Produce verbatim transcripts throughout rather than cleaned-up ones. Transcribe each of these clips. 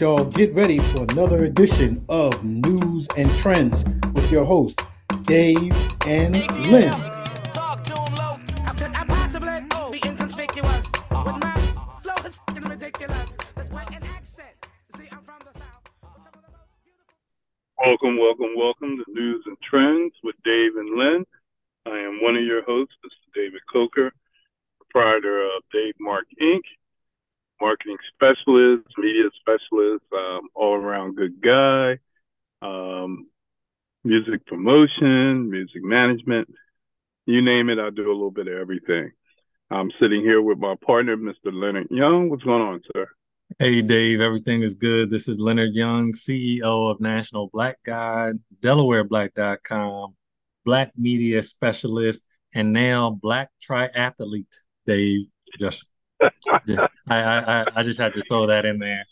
right, y'all, get ready for another edition of Newz and Trendz with your hosts, Dave and Len. Welcome, welcome, welcome to Newz and Trendz with Dave and Len. I am one of your hosts, Mister David Coker, proprietor of Dave Mark, Incorporated, marketing specialist, media specialist, um, all-around good guy, um, music promotion, music management, you name it, I do a little bit of everything. I'm sitting here with my partner, Mister Leonard Young. What's going on, sir? Hey, Dave. Everything is good. This is Leonard Young, C E O of National Black Guy, Delaware Black dot com, Black Media Specialist, and now Black Triathlete, Dave. Just, just I, I, I just had to throw that in there.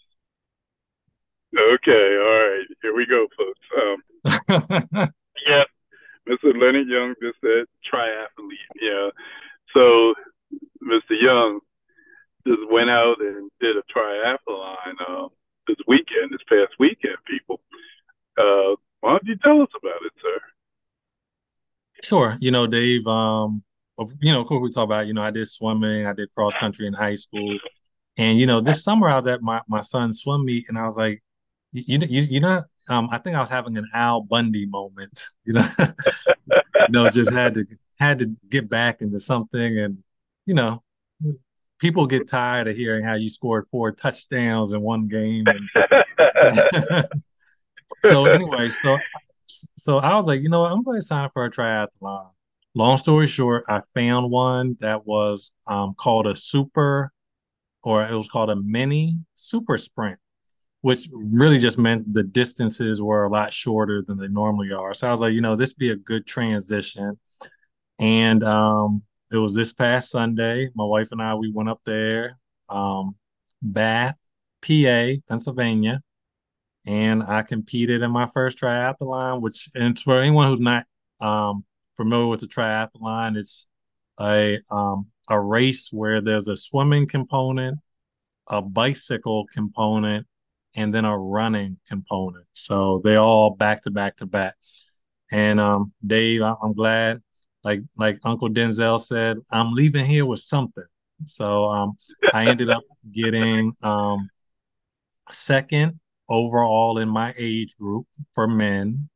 Okay, all right. Here we go, folks. Um, yeah, Mister Leonard Young just said triathlete. Yeah, so Mister Young just went out and did a triathlon uh, this weekend, this past weekend, people. Uh, why don't you tell us about it, sir? Sure. You know, Dave, um, you know, of course we talk about, you know, I did swimming, I did cross country in high school. And, you know, this summer I was at my, my son's swim meet and I was like, you know, you, you know, um, I think I was having an Al Bundy moment, you know, you know, just had to, had to get back into something. And, you know, people get tired of hearing how you scored four touchdowns in one game. And so anyway, so So I was like, you know what, I'm going to sign up for a triathlon. Long story short, I found one that was um, called a super, or it was called a mini super sprint, which really just meant the distances were a lot shorter than they normally are. So I was like, you know, this would be a good transition. And um, it was this past Sunday. My wife and I, we went up there, um, Bath, P A, Pennsylvania. And I competed in my first triathlon, which, and for anyone who's not um, familiar with the triathlon, it's a um, a race where there's a swimming component, a bicycle component, and then a running component. So they all back to back to back. And um, Dave, I- I'm glad, like like Uncle Denzel said, I'm leaving here with something. So um, I ended up getting um, second overall in my age group for men,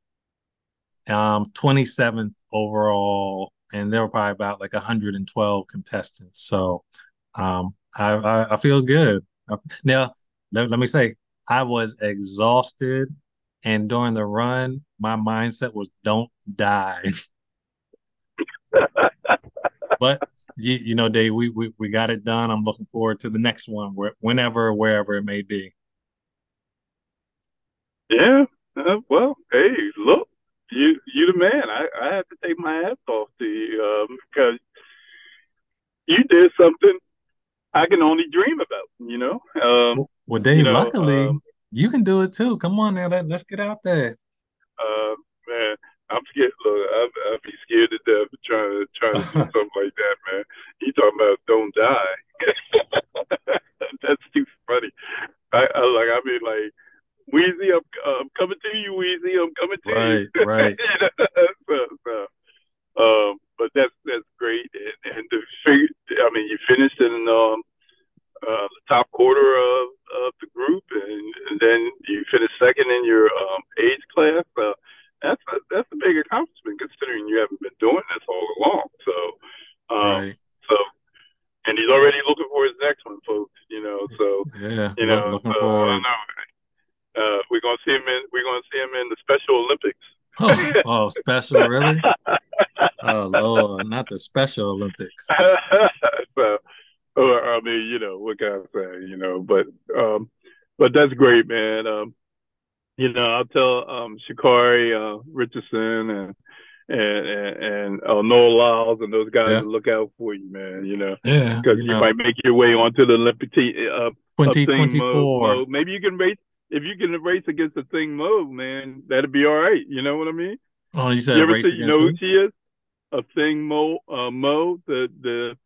um, twenty-seventh overall, and there were probably about like one hundred twelve contestants. So um, I, I, I feel good. Now, let, let me say, I was exhausted, and during the run, my mindset was don't die. But, you, you know, Dave, we, we, we got it done. I'm looking forward to the next one, where, whenever, wherever it may be. Yeah, uh, well, hey, look, you you the man. I, I have to take my hats off to you um, because you did something I can only dream about, you know? Um, well, Dave, you know, luckily, um, you can do it too. Come on now, let, let's get out there. Uh, man, I'm scared. Look, I'd be scared to death trying, trying to do something like that, man. You talking about don't die. That's too funny. I, I like, I mean, like, Weezy, I'm, uh, I'm coming to you, Weezy. I'm coming to right, you. Right, right. so, so, um, but that's that's great, and, and to figure, I mean, you finished in um, uh, the top quarter of, of the group, and, and then you finished second in your um, age class. Uh, that's a, that's a big accomplishment, considering you haven't been doing this all along. So, um, right. so, and he's already looking for his next one, folks. You know, so yeah, you know, looking so, forward. I know. Uh, we're gonna see him in. We're gonna see him in the Special Olympics. Oh, oh special, really? Oh Lord, not the Special Olympics. so, or, I mean, you know, what can I say? You know, but um, but that's great, man. Um, you know, I'll tell um, Shikari uh, Richardson and and and, and uh, Noel Lyles and those guys yeah. to look out for you, man. You know, yeah, because you, you know. might make your way onto the Olympic team. Uh, twenty twenty-four. Maybe you can race. If you can race against Athing Mu, man, that'd be all right. You know what I mean? Oh, you said you race see, against You know who she is? Athing Mu, uh, Mu, the the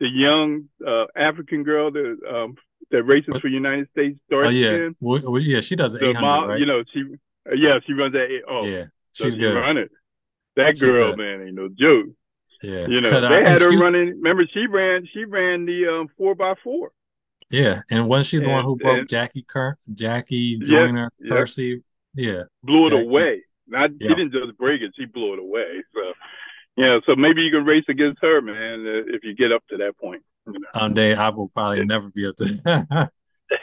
the young uh, African girl that um, the Races what? for United States starts. Oh yeah, well, well, yeah, she does eight hundred, mom, right? You know, she yeah, she runs at eight. Oh yeah, she's so she running. That she's girl, good. Man, ain't no joke. Yeah, you know, they had her she, running. Remember, she ran. She ran the um, four by four. Yeah, and wasn't she the and, one who broke and, Jackie Ker- Jackie Joyner-Kersee? Yeah, yeah, blew it Jackie. away. Not yeah. She didn't just break it; she blew it away. So, yeah, so maybe you can race against her, man, if you get up to that point. You know? Um, Dave, I will probably yeah. never be up to.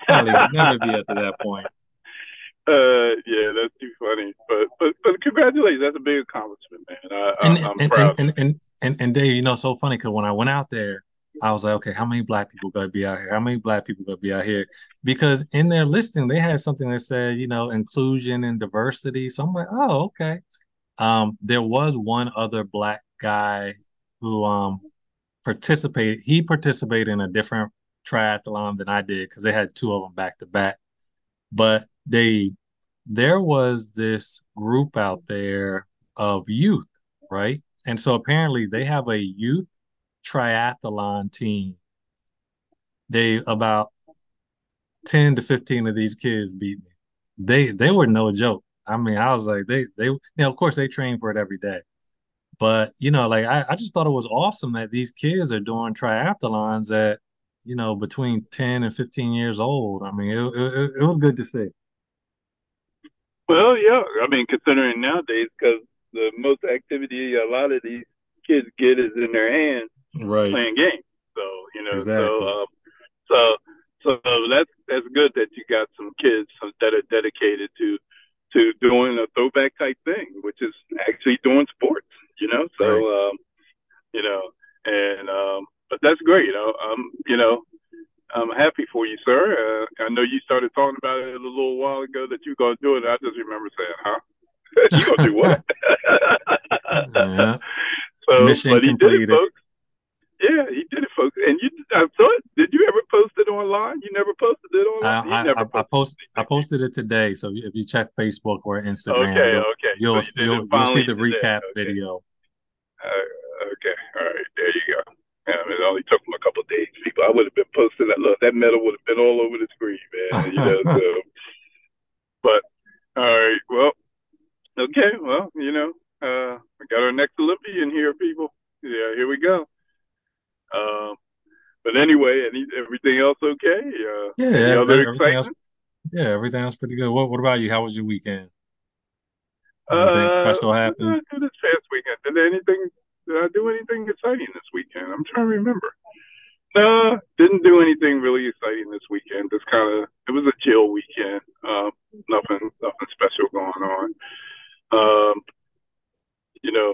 probably never be up to that point. Uh, yeah, that's too funny. But but but congratulations, that's a big accomplishment, man. I, and, I, I'm and, proud. And, and and and Dave, you know, it's so funny because when I went out there, I was like, okay, how many black people gonna be out here? How many black people gonna be out here? Because in their listing, they had something that said, you know, inclusion and diversity. So I'm like, oh, okay. Um, there was one other black guy who um participated. He participated in a different triathlon than I did because they had two of them back to back. But they, there was this group out there of youth, right? And so apparently they have a youth triathlon team. They about ten to fifteen of these kids beat me. They they were no joke. I mean, I was like, they they you know, of course they train for it every day. But you know, like I, I just thought it was awesome that these kids are doing triathlons at, you know, between ten and fifteen years old. I mean, it it, it was good to see. Well, yeah, I mean, considering nowadays, because the most activity a lot of these kids get is in their hands. Right, playing games, so you know, exactly. so um, so so that's that's good that you got some kids that are dedicated to to doing a throwback type thing, which is actually doing sports, you know. So right. um, you know, and um, but that's great. You know, um, you know, I'm happy for you, sir. Uh, I know you started talking about it a little while ago that you were gonna do it. I just remember saying, huh? You gonna do what? Yeah. So, mission but he completed. Did it, folks. Yeah, he did it, folks. And you, I thought, did you ever post it online? You never posted it online. I, I, never posted I, post, I posted it today. So if you check Facebook or Instagram, okay, you'll, okay. You'll, so you you'll, you'll see the today. recap okay. video. Uh, okay, all right, there you go. I mean, it only took him a couple of days, people. I would have been posting that. Look, that medal would have been all over the screen, man. You know, so. But all right, well, okay, well, you know, uh, we got our next Olympian here, people. Yeah, here we go. Um, but anyway, and everything else okay? Uh, yeah, any other everything else, yeah, everything else pretty good. What What about you? How was your weekend? Anything uh, special happened? Did I do this past weekend? Did anything? Did I do anything exciting this weekend? I'm trying to remember. No, didn't do anything really exciting this weekend. Just kind of, it was a chill weekend. Um, nothing, nothing special going on. Um, you know,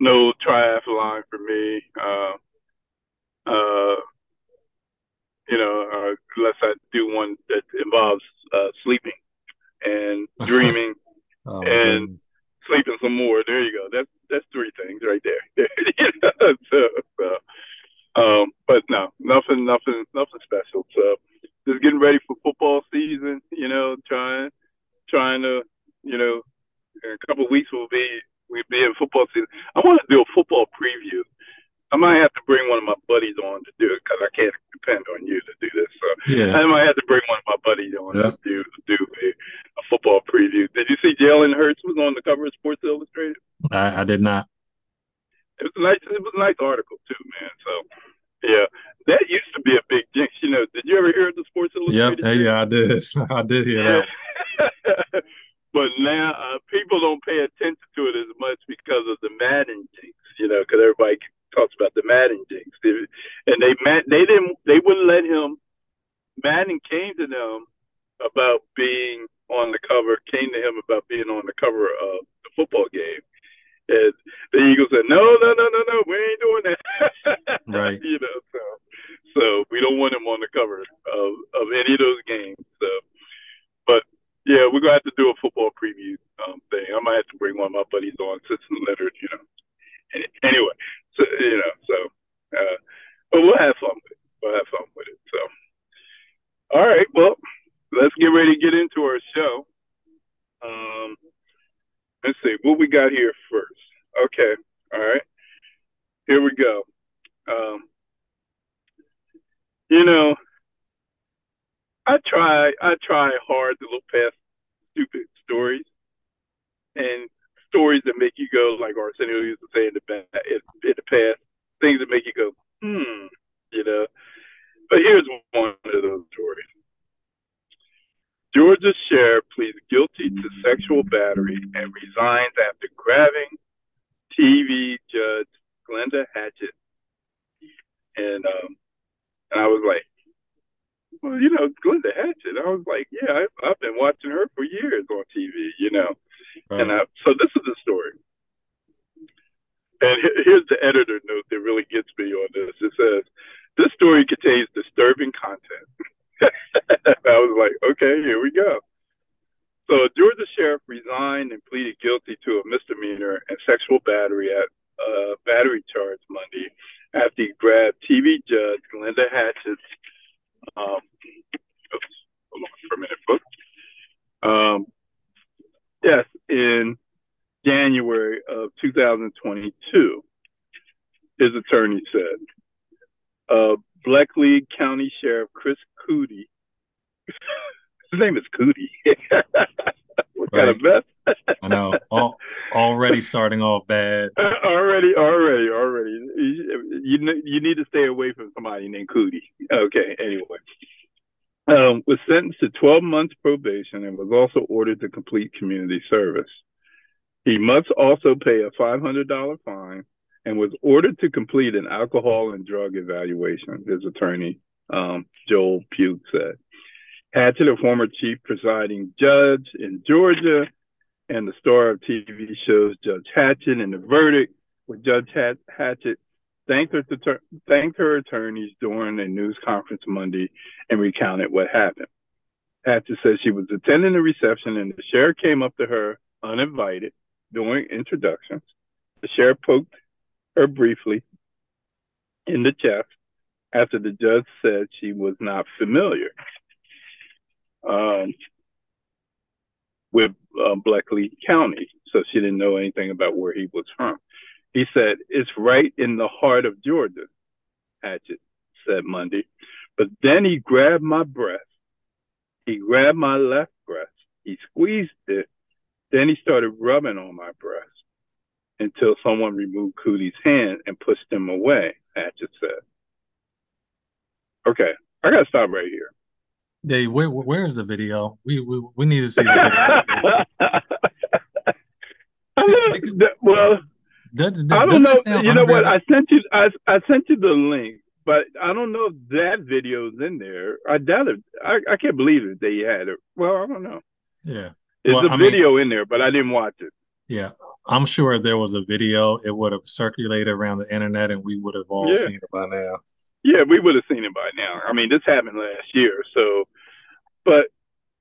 no triathlon for me. Um. Uh, Uh, you know, uh, unless I do one that involves uh, sleeping and dreaming oh, and goodness. sleeping some more. There you go. That's that's three things right there. so, so, um, but no, nothing, nothing, nothing special. So, just getting ready for football season. You know, trying, trying to, you know, in a couple of weeks we'll be we'll be in football season. I want to do a football preview. I might have to bring one of my buddies on to do it because I can't depend on you to do this. So yeah. I might have to bring one of my buddies on yeah. to do, to do a, a football preview. Did you see Jalen Hurts was on the cover of Sports Illustrated? I, I did not. It was a nice. It was a nice article too, man. So yeah, that used to be a big jinx. You know, did you ever hear of the Sports Illustrated? Yep. Yeah, I did. I did hear yeah. that. But now uh, people don't pay attention to it as much because of the Madden jinx. You know, because everybody talks about the Madden jinx, and they they didn't they wouldn't let him. Madden came to them about being on the cover. Came to him about being on the cover of the football game, and the Eagles said, "No, no, no, no, no, we ain't doing that." Right. You know, so so we don't want him on the cover of of any of those games. So, but yeah, we're gonna have to do a football preview um, thing. I might have to bring one of my buddies on, Sisson Leonard, you know. Anyway, so, you know, so, uh, but we'll have fun with it. We'll have fun with it. So, all right, well, let's get ready to get into our show. Um, let's see what we got here first. Okay, all right, here we go. Um, you know, I try I try hard to look past stupid stories and stories that make you go, like Arsenio used to say in the, in, in the past, things that make you go, hmm, you know. But here's one of those stories. Georgia sheriff pleads guilty to sexual battery and resigns after grabbing T V judge Glenda Hatchett. And um, and I was like, well, you know, Glenda Hatchett. I was like, yeah, I, I've been watching her for years on T V, you know. Right. And I, so this is the story. And here's the editor note that really gets me on this. It says, this story contains disturbing content. I was like, okay, here we go. So a Georgia sheriff resigned and pleaded guilty to a misdemeanor and sexual battery at uh, battery charge Monday after he grabbed T V judge Glenda Hatchett's um, oops, hold on for a minute, folks. Um, yes, in January of two thousand twenty-two, his attorney said. Uh, Bleckley County Sheriff Chris Cootie. His name is Cootie. What right. kind of mess? I know. All, already starting off bad. Uh, already, already, already. You, you you need to stay away from somebody named Cootie. Okay. Anyway, um, was sentenced to twelve months probation and was also ordered to complete community service. He must also pay a five hundred dollars fine and was ordered to complete an alcohol and drug evaluation, his attorney, um, Joel Puke, said. Hatchett, a former chief presiding judge in Georgia and the star of T V shows Judge Hatchett, in the verdict with Judge Hatchett, thanked her, thanked her attorneys during a news conference Monday and recounted what happened. Hatchett says she was attending a reception and the sheriff came up to her uninvited during introductions. The sheriff poked her briefly in the chest after the judge said she was not familiar um, with uh, Bleckley County, so she didn't know anything about where he was from. He said, it's right in the heart of Georgia, Hatchett said Monday. But then he grabbed my breast. He grabbed my left breast. He squeezed it. Then he started rubbing on my breast until someone removed Cootie's hand and pushed him away, Hatchett said. Okay, I gotta stop right here. Dave, hey, where, where is the video? We we, we need to see the video. I mean, well, does, does, I don't know. You know unreal? What? I sent you. I I sent you the link, but I don't know if that video's in there. I doubt it. I, I can't believe that they had it. Well, I don't know. Yeah, there's well, a I video mean, in there, but I didn't watch it. Yeah. I'm sure if there was a video, it would have circulated around the internet and we would have all yeah. seen it by now. Yeah, we would have seen it by now. I mean, this happened last year. So, but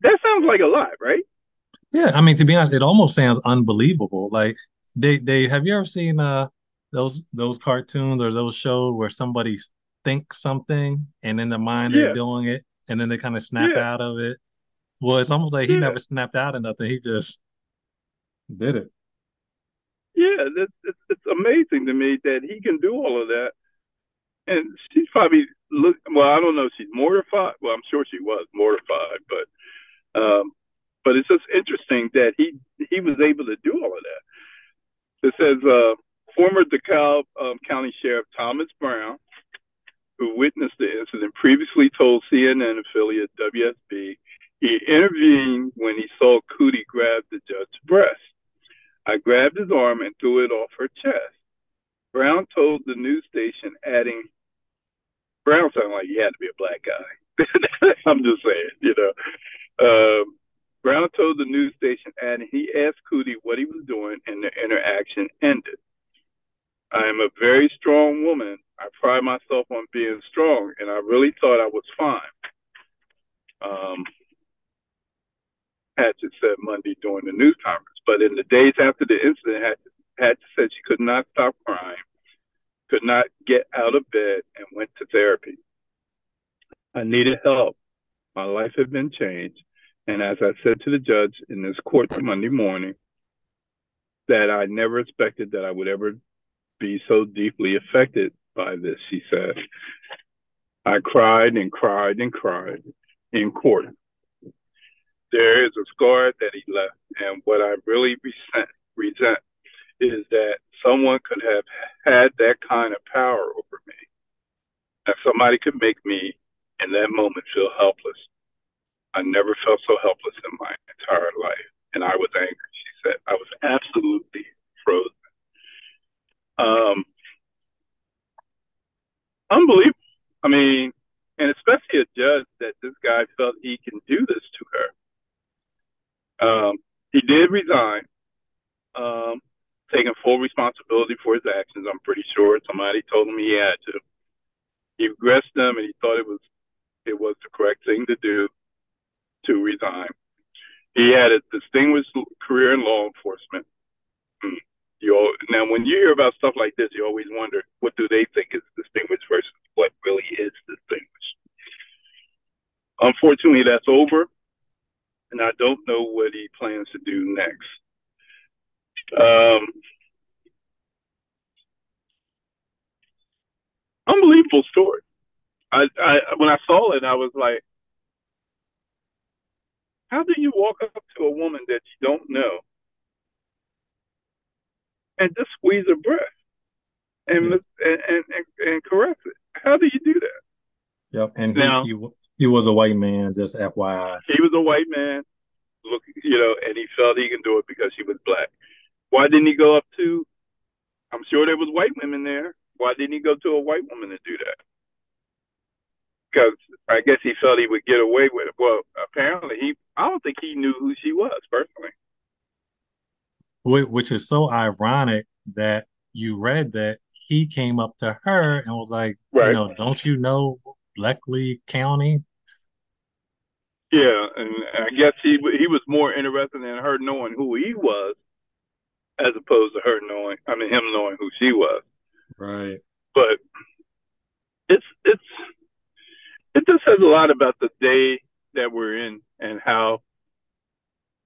that sounds like a lot, right? Yeah. I mean, to be honest, it almost sounds unbelievable. Like, they, they have you ever seen uh, those those cartoons or those shows where somebody thinks something and in their mind yeah. they're doing it and then they kind of snap yeah. out of it? Well, it's almost like he yeah. never snapped out of nothing. He just did it. Yeah, it's, it's, it's amazing to me that he can do all of that. And she's probably, look, well, I don't know if she's mortified. Well, I'm sure she was mortified, but um, but it's just interesting that he, he was able to do all of that. It says, uh, former DeKalb um, County Sheriff Thomas Brown, who witnessed the incident, previously told C N N affiliate W S B he intervened when he saw Cootie grab the judge's breast. I grabbed his arm and threw it off her chest. Brown told the news station, adding, Brown sounded like he had to be a black guy. I'm just saying, you know. Um, Brown told the news station, adding, he asked Cootie what he was doing, and the interaction ended. I am a very strong woman. I pride myself on being strong, and I really thought I was fine. Um, Hatchett said Monday during the news conference. But in the days after the incident, Hatchett, Hatchett said she could not stop crying, could not get out of bed, and went to therapy. I needed help. My life had been changed. And as I said to the judge in this court Monday morning, that I never expected that I would ever be so deeply affected by this, she said. I cried and cried and cried. in court. There is a scar that he left, and what I really resent, resent is that someone could have had that kind of power over me, that somebody could make me in that moment feel helpless. I never felt so helpless in my entire life, and I was angry. She said I was absolutely frozen. Um, unbelievable. I mean, and especially a judge that this guy felt he can do this to her. Um, he did resign, um, taking full responsibility for his actions. I'm pretty sure somebody told him he had to. He regressed them, and he thought it was it was the correct thing to do to resign. He had a distinguished career in law enforcement. You all, now, when you hear about stuff like this, you always wonder, what do they think is distinguished versus what really is distinguished? Unfortunately, that's over. And I don't know what he plans to do next. Um, unbelievable story. I, I when I saw it, I was like, how do you walk up to a woman that you don't know and just squeeze her breast and, yep. and, and, and, and caress it? How do you do that? Yep. And now, he, he He was a white man, just F Y I. He was a white man, look, you know, and he felt he could do it because she was black. Why didn't he go up to, I'm sure there was white women there. Why didn't he go to a white woman to do that? Because I guess he felt he would get away with it. Well, apparently, he. I don't think he knew who she was, personally. Which is so ironic that you read that he came up to her and was like, right. you know, don't you know Bleckley County? Yeah, and I guess he he was more interested in her knowing who he was as opposed to her knowing, I mean, him knowing who she was. Right. But it's it's it just says a lot about the day that we're in and how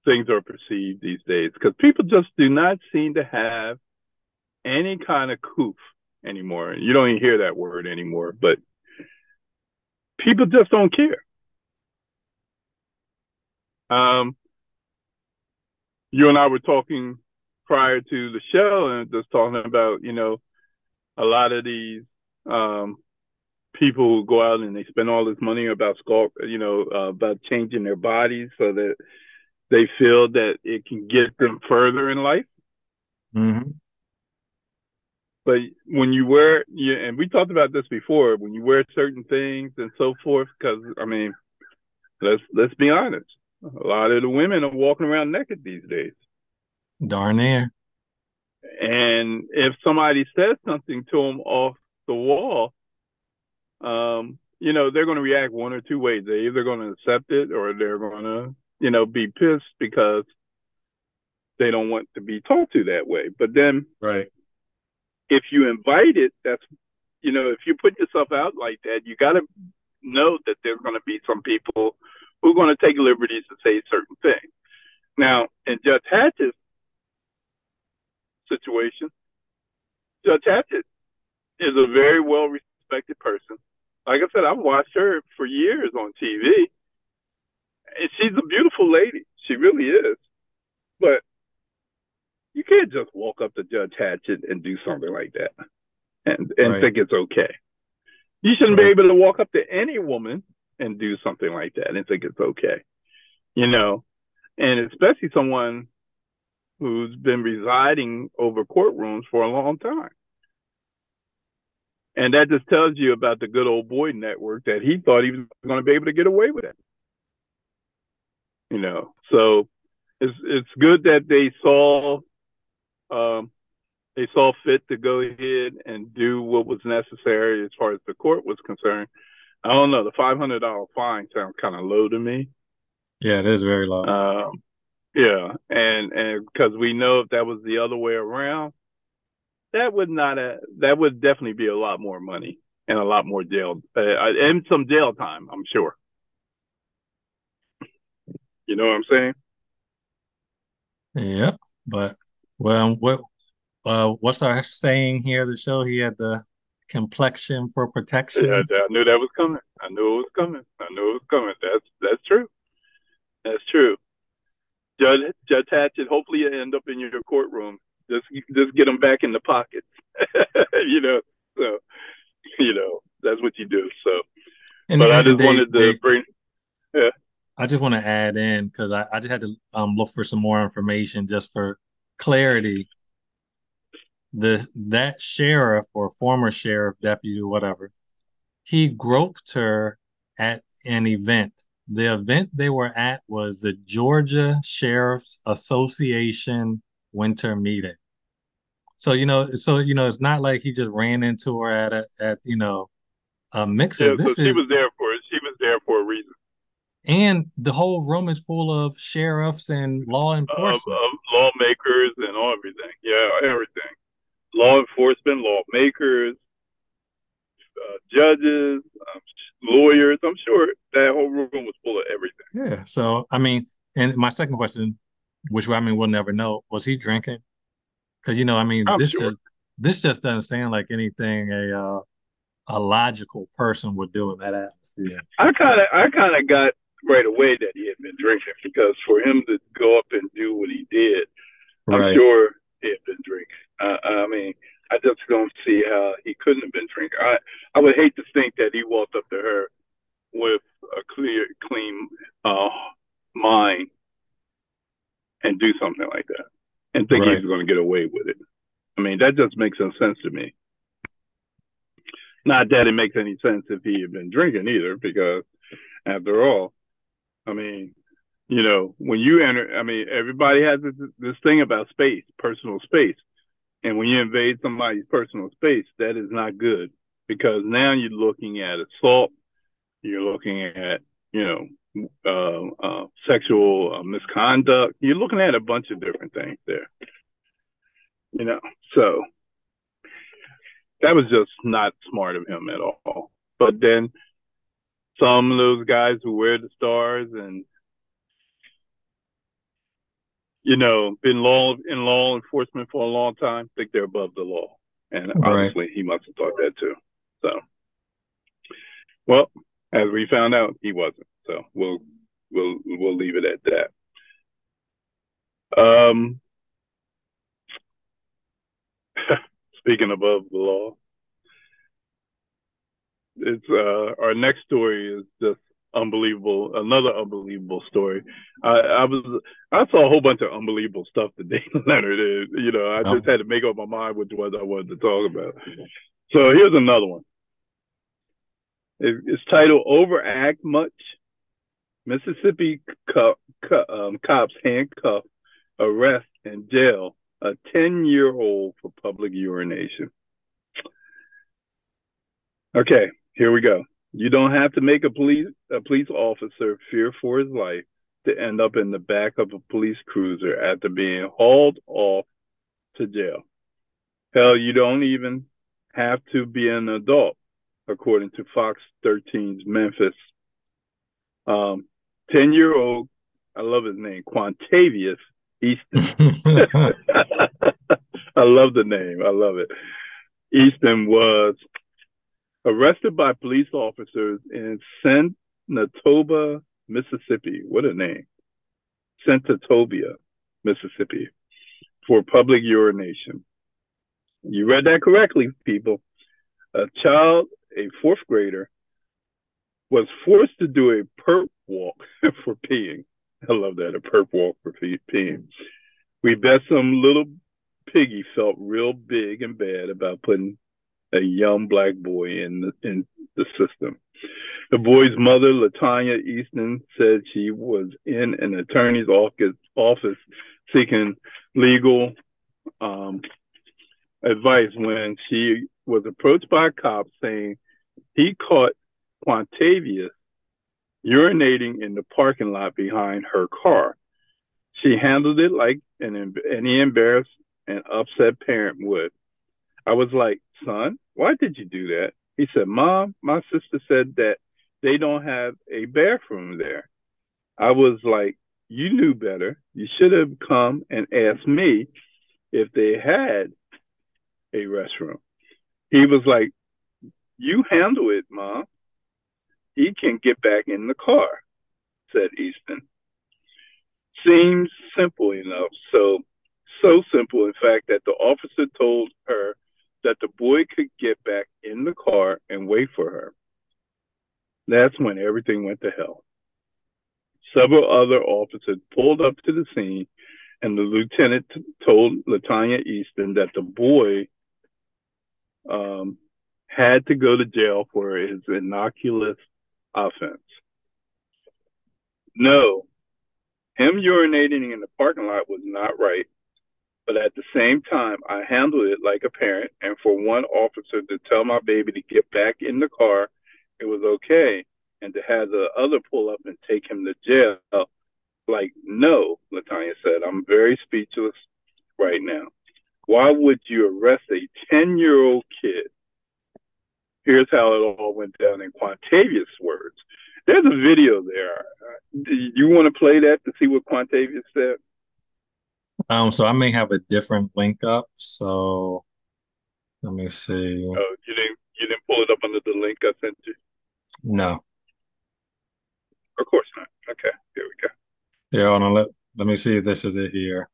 things are perceived these days, because people just do not seem to have any kind of coof anymore. You don't even hear that word anymore, but people just don't care. Um, you and I were talking prior to the show and just talking about, you know, a lot of these um, people who go out and they spend all this money about sculpt, you know, uh, about changing their bodies so that they feel that it can get them further in life. Mm-hmm. But when you wear, yeah, and we talked about this before, when you wear certain things and so forth, because, I mean, let's let's be honest. A lot of the women are walking around naked these days. Darn near. And if somebody says something to them off the wall, um, you know, they're going to react one or two ways. They're either going to accept it or they're going to, you know, be pissed because they don't want to be talked to that way. But then... Right. If you invite it, that's, you know, if you put yourself out like that, you got to know that there's going to be some people who are going to take liberties to say certain things. Now, in Judge Hatchett's situation, Judge Hatchett is a very well-respected person. Like I said, I've watched her for years on T V, and she's a beautiful lady. She really is. But you can't just walk up to Judge Hatchett and do something like that and, and right. think it's okay. You shouldn't right. be able to walk up to any woman and do something like that and think it's okay. You know, and especially someone who's been residing over courtrooms for a long time. And that just tells you about the good old boy network that he thought he was going to be able to get away with it. You know, so it's it's good that they saw... Um, they saw fit to go ahead and do what was necessary as far as the court was concerned. I don't know. The five hundred dollars fine sounds kind of low to me. Yeah, it is very low. Um, yeah, and and because we know if that was the other way around, that would not uh, that would definitely be a lot more money and a lot more jail uh, and some jail time, I'm sure. You know what I'm saying? Yeah, but. Well, what uh, what's our saying here? The show he had the complexion for protection. Yeah, I knew that was coming. I knew it was coming. I knew it was coming. That's that's true. That's true. Judge Judge Hatchett, hopefully you end up in your courtroom. Just just get them back in the pockets. you know, so you know that's what you do. So, and but I just they, wanted to they, bring. Yeah. I just want to add in because I, I just had to um, look for some more information just for clarity. The that sheriff or former sheriff, deputy, whatever, he groped her at an event. The event they were at was the Georgia Sheriff's Association winter meeting. So you know, so you know, it's not like he just ran into her at a at you know a mixer. Yeah, this so she is, was there for she was there for a reason. And the whole room is full of sheriffs and law enforcement, uh, uh, lawmakers, and all everything. Yeah, everything. Law enforcement, lawmakers, uh, judges, um, lawyers. I'm sure that whole room was full of everything. Yeah. So I mean, and my second question, which I mean, we'll never know, was he drinking? Because you know, I mean, I'm this sure. just this just doesn't sound like anything a uh, a logical person would do in that atmosphere. I kind of, I kind of got. right away that he had been drinking, because for him to go up and do what he did, right. I'm sure he had been drinking. Uh, I mean, I just don't see how he couldn't have been drinking. I, I would hate to think that he walked up to her with a clear, clean uh, mind and do something like that and think right. he's going to get away with it. I mean, that just makes no sense to me. Not that it makes any sense if he had been drinking either, because after all, I mean, you know, when you enter, I mean, everybody has this, this thing about space, personal space. And when you invade somebody's personal space, that is not good, because now you're looking at assault. You're looking at, you know, uh, uh, sexual uh, misconduct. You're looking at a bunch of different things there, you know. So that was just not smart of him at all. But then some of those guys who wear the stars and, you know, been law in law enforcement for a long time, think they're above the law. And obviously, right. he must have thought that too. So, well, as we found out, he wasn't. So we'll we'll we'll leave it at that. Um, speaking above the law. It's uh, our next story is just unbelievable. Another unbelievable story. I, I was I saw a whole bunch of unbelievable stuff today, Leonard. You know, I oh. just had to make up my mind which ones I wanted to talk about. So here's another one. It, it's titled "Overact Much." Mississippi co- co- um, cops handcuff, arrest, and jail a ten-year-old for public urination. Okay. Here we go. You don't have to make a police a police officer fear for his life to end up in the back of a police cruiser after being hauled off to jail. Hell, you don't even have to be an adult, according to Fox thirteen's Memphis. Um, ten-year-old, I love his name, Quantavious Easton. I love the name. I love it. Easton was arrested by police officers in Senatobia, Mississippi. What a name. Senatobia, Mississippi, for public urination. You read that correctly, people. A child, a fourth grader, was forced to do a perp walk for peeing. I love that, a perp walk for peeing. We bet some little piggy felt real big and bad about putting a young black boy in the, in the system. The boy's mother, Latonya Easton, said she was in an attorney's office, office seeking legal um, advice when she was approached by a cop saying he caught Quantavious urinating in the parking lot behind her car. She handled it like an, any embarrassed and upset parent would. I was like, son, why did you do that? He said, Mom, my sister said that they don't have a bathroom there. I was like, you knew better. You should have come and asked me if they had a restroom. He was like, You handle it, Mom. He can get back in the car, said Easton. Seems simple enough, so so simple, in fact, that the officer told her that the boy could get back in the car and wait for her. That's when everything went to hell. Several other officers pulled up to the scene, and the lieutenant t- told Latonya Easton that the boy um, had to go to jail for his innocuous offense. No, him urinating in the parking lot was not right, but at the same time, I handled it like a parent, and for one officer to tell my baby to get back in the car, it was okay, and to have the other pull up and take him to jail, like, no, Latonya said, I'm very speechless right now. Why would you arrest a ten-year-old kid? Here's how it all went down in Quantavious' words. There's a video there. Do you want to play that to see what Quantavious said? Um, so I may have a different link up. So let me see. Oh, you didn't you didn't pull it up under the link I sent you? No. Of course not. Okay, here we go. Here, hold on. Let, let me see if this is it here.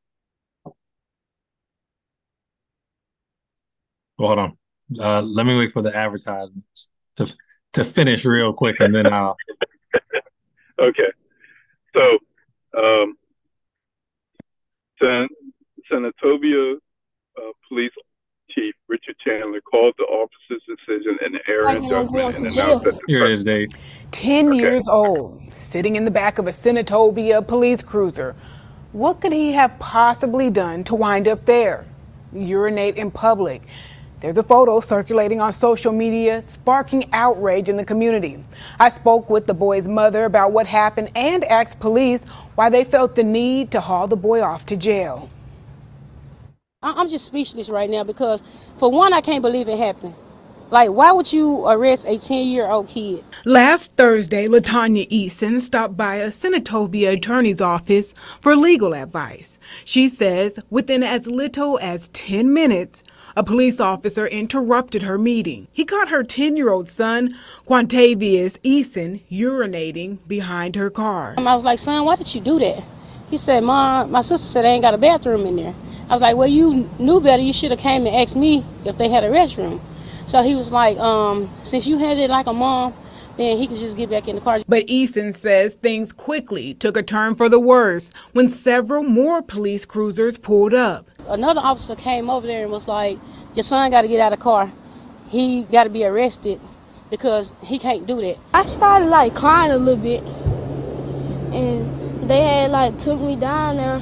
Well, hold on. Uh, let me wait for the advertisement to to finish real quick, and then I'll. Okay, so. Um, Senatobia uh, Police Chief Richard Chandler called the officer's decision an error in judgment and announced that the here it is, Dave. Ten okay. years old, sitting in the back of a Senatobia police cruiser. What could he have possibly done to wind up there? Urinate in public. There's a photo circulating on social media, sparking outrage in the community. I spoke with the boy's mother about what happened and asked police why they felt the need to haul the boy off to jail. I'm just speechless right now because, for one, I can't believe it happened. Like, why would you arrest a ten-year-old kid? Last Thursday, Latonya Eason stopped by a Senatobia attorney's office for legal advice. She says within as little as ten minutes, a police officer interrupted her meeting. He caught her ten-year-old son, Quantavious Eason, urinating behind her car. I was like, son, why did you do that? He said, Mom, my sister said they ain't got a bathroom in there. I was like, well, you knew better. You should have came and asked me if they had a restroom. So he was like, um, since you had it like a mom, then he could just get back in the car. But Eason says things quickly took a turn for the worse when several more police cruisers pulled up. Another officer came over there and was like, your son got to get out of the car. He got to be arrested because he can't do that. I started like crying a little bit, and they had like took me down there,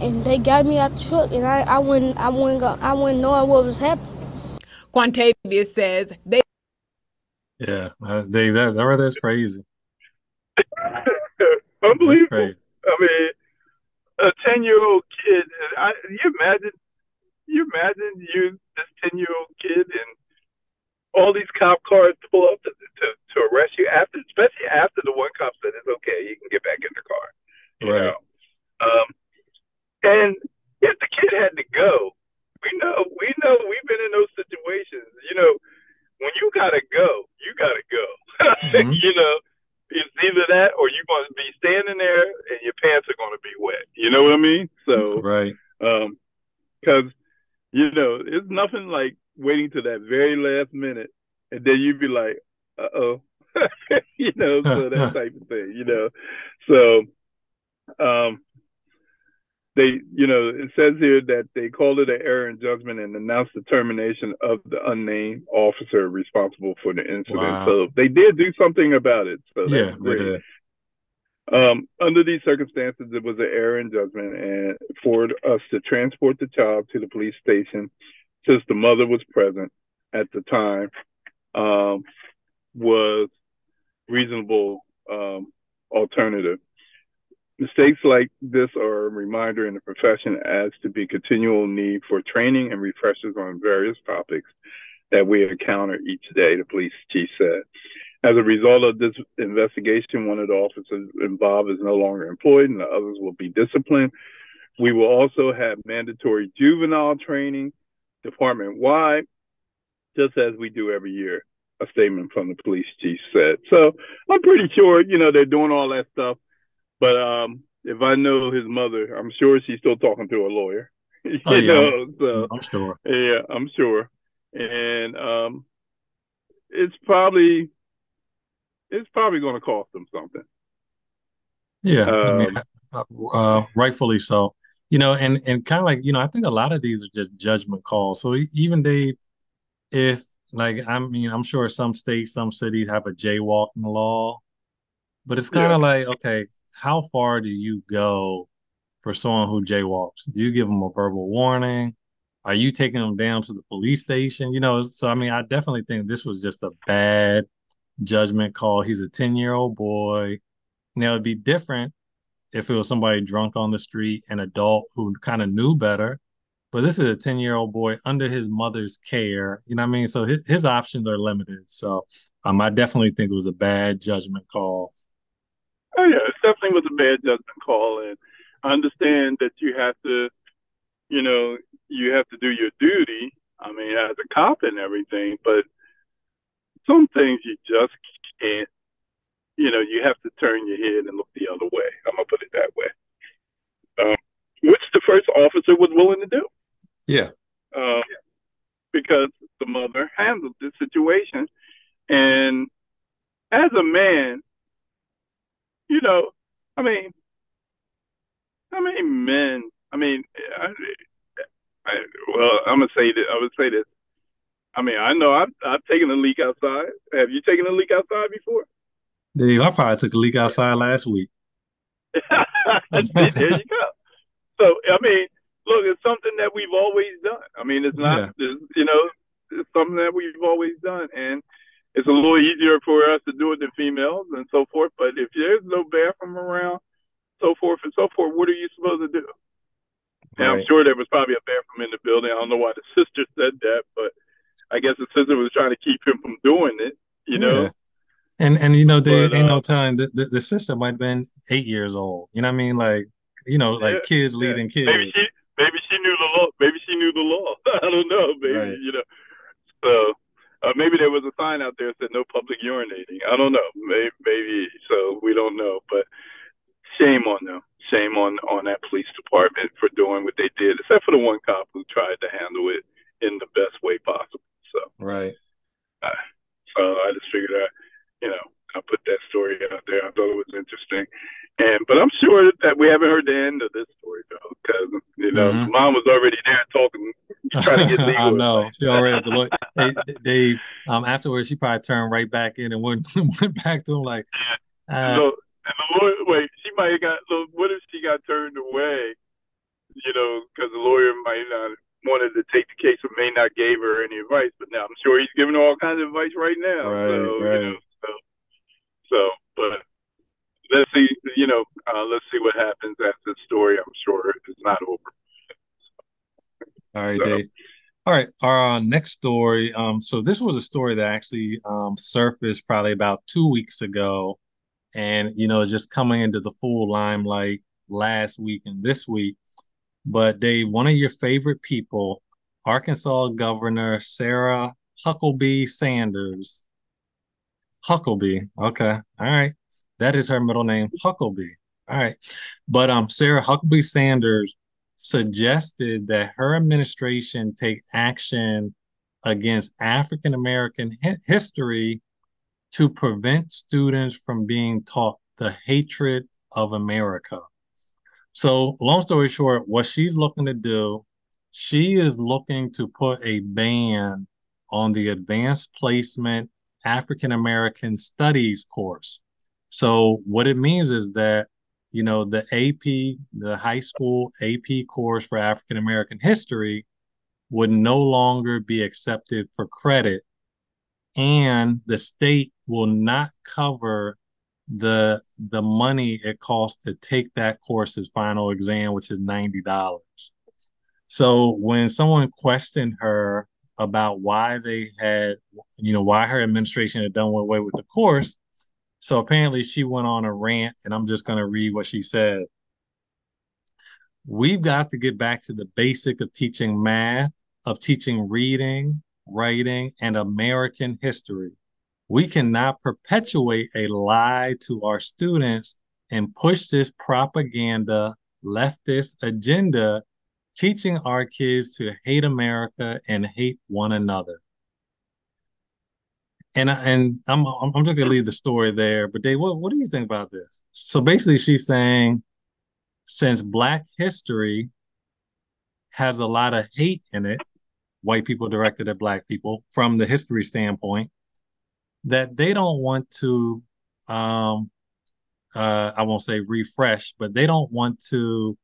and they got me out the truck, and I, I wouldn't I wouldn't go, I wouldn't know what was happening. Quantavious says they. Yeah, uh, Dave, that that right there's crazy. Unbelievable. Crazy. I mean, a ten-year-old kid. I, you imagine, you imagine you this ten-year-old kid and all these cop cars pull up to, to to arrest you after, especially after the one cop said it's okay, you can get back in the car. You right. Know? Um, and if the kid had to go, we know, we know, we've been in those situations, you know. When you gotta go, you gotta go. Mm-hmm. You know, it's either that or you're going to be standing there and your pants are going to be wet. You know what I mean? So, right? Because um, you know, it's nothing like waiting to that very last minute and then you'd be like, "Uh oh," you know, so that type of thing. You know, so um, they, you know, it says here that they called it an error in judgment and announced the termination of the unnamed officer responsible for the incident. Wow. So they did do something about it. So yeah, that's great. They did. Um, under these circumstances, it was an error in judgment and for us to transport the child to the police station since the mother was present at the time um, was reasonable um, alternative. Mistakes like this are a reminder in the profession as to be continual need for training and refreshers on various topics that we encounter each day, the police chief said. As a result of this investigation, one of the officers involved is no longer employed and the others will be disciplined. We will also have mandatory juvenile training department-wide, just as we do every year. a statement from the police chief said. So I'm pretty sure, you know, they're doing all that stuff. But um, if I know his mother, I'm sure she's still talking to a lawyer. you oh, yeah. know, so, I'm sure. Yeah, I'm sure. And um, it's probably it's probably going to cost them something. Yeah, um, I mean, uh, rightfully so. You know, and, and kind of like, you know, I think a lot of these are just judgment calls. So even Dave, if like, I mean, I'm sure some states, some cities have a jaywalking law, but it's kind of yeah. like, okay, how far do you go for someone who jaywalks? Do you give them a verbal warning? Are you taking them down to the police station? You know, so, I mean, I definitely think this was just a bad judgment call. He's a ten-year-old boy. Now, it'd be different if it was somebody drunk on the street, an adult who kind of knew better. But this is a ten-year-old boy under his mother's care. You know what I mean? So his, his options are limited. So um, I definitely think it was a bad judgment call. Oh, yeah, it definitely was a bad judgment call. And I understand that you have to, you know, you have to do your duty. I mean, as a cop and everything. But some things you just can't. You know, you have to turn your head and look the other way. I'm going to put it that way. Um, which the first officer was willing to do. Yeah. Um, because the mother handled the situation. And as a man, you know, I mean, how many men, I mean, I, I, well, I'm going to say that, I would say this. I mean, I know I've, I've taken a leak outside. Have you taken a leak outside before? Dave, I probably took a leak outside last week. There you go. So, I mean, look, it's something that we've always done. I mean, it's not, yeah. it's, you know, it's something that we've always done. And it's a little easier for us to do it than females and so forth. But if there's no bathroom around, so forth and so forth, what are you supposed to do? Right. Now, I'm sure there was probably a bathroom in the building. I don't know why the sister said that, but I guess the sister was trying to keep him from doing it, you know? Yeah. And, and you know, there ain't uh, no time. The, the, the sister might have been eight years old. You know what I mean? Like, you know, like yeah, kids yeah. leading kids. Maybe she, maybe she knew the law. Maybe she knew the law. I don't know, maybe, right. you know. So uh, maybe there was a sign out there that said no public urinating. I don't know. Maybe, maybe so we don't know. But shame on them. Shame on, on that police department for doing what they did, except for the one cop who tried to handle it in the best way possible. So Right. Uh, so I just figured out. You know, I put that story out there. I thought it was interesting, and but I'm sure that we haven't heard the end of this story though, because you know, mm-hmm. Mom was already there talking, trying to get legal. I know she already had to look. Hey, Dave, um, afterwards she probably turned right back in and went went back to him like. Uh, so, and the lawyer, wait, she might have got. Look, what if she got turned away? You know, because the lawyer might not wanted to take the case, but may not gave her any advice. But now I'm sure he's giving her all kinds of advice right now. Right, so, right. You know, So, but let's see, you know, uh, let's see what happens after the story. I'm sure it's not over. All right, so. Dave. All right, our uh, next story. Um, so this was a story that actually um, surfaced probably about two weeks ago. And, you know, just coming into the full limelight last week and this week. But, Dave, one of your favorite people, Arkansas Governor Sarah Huckabee Sanders, Huckabee. Okay. All right. That is her middle name, Huckabee. All right. But um, Sarah Huckabee Sanders suggested that her administration take action against African-American hi- history to prevent students from being taught the hatred of America. So long story short, what she's looking to do, she is looking to put a ban on the advanced placement African American Studies course. So what it means is that, you know, the A P, the high school A P course for African American history would no longer be accepted for credit. And the state will not cover the, the money it costs to take that course's final exam, which is ninety dollars. So when someone questioned her about why they had, you know, why her administration had done away with the course. So apparently she went on a rant, and I'm just going to read what she said. We've got to get back to the basic of teaching math, of teaching reading, writing, and American history. We cannot perpetuate a lie to our students and push this propaganda, leftist agenda, teaching our kids to hate America and hate one another. And and I'm I'm just gonna leave the story there. But Dave, what what do you think about this? So basically, she's saying, since Black history has a lot of hate in it, white people directed at Black people from the history standpoint, that they don't want to, um, uh, I won't say refresh, but they don't want to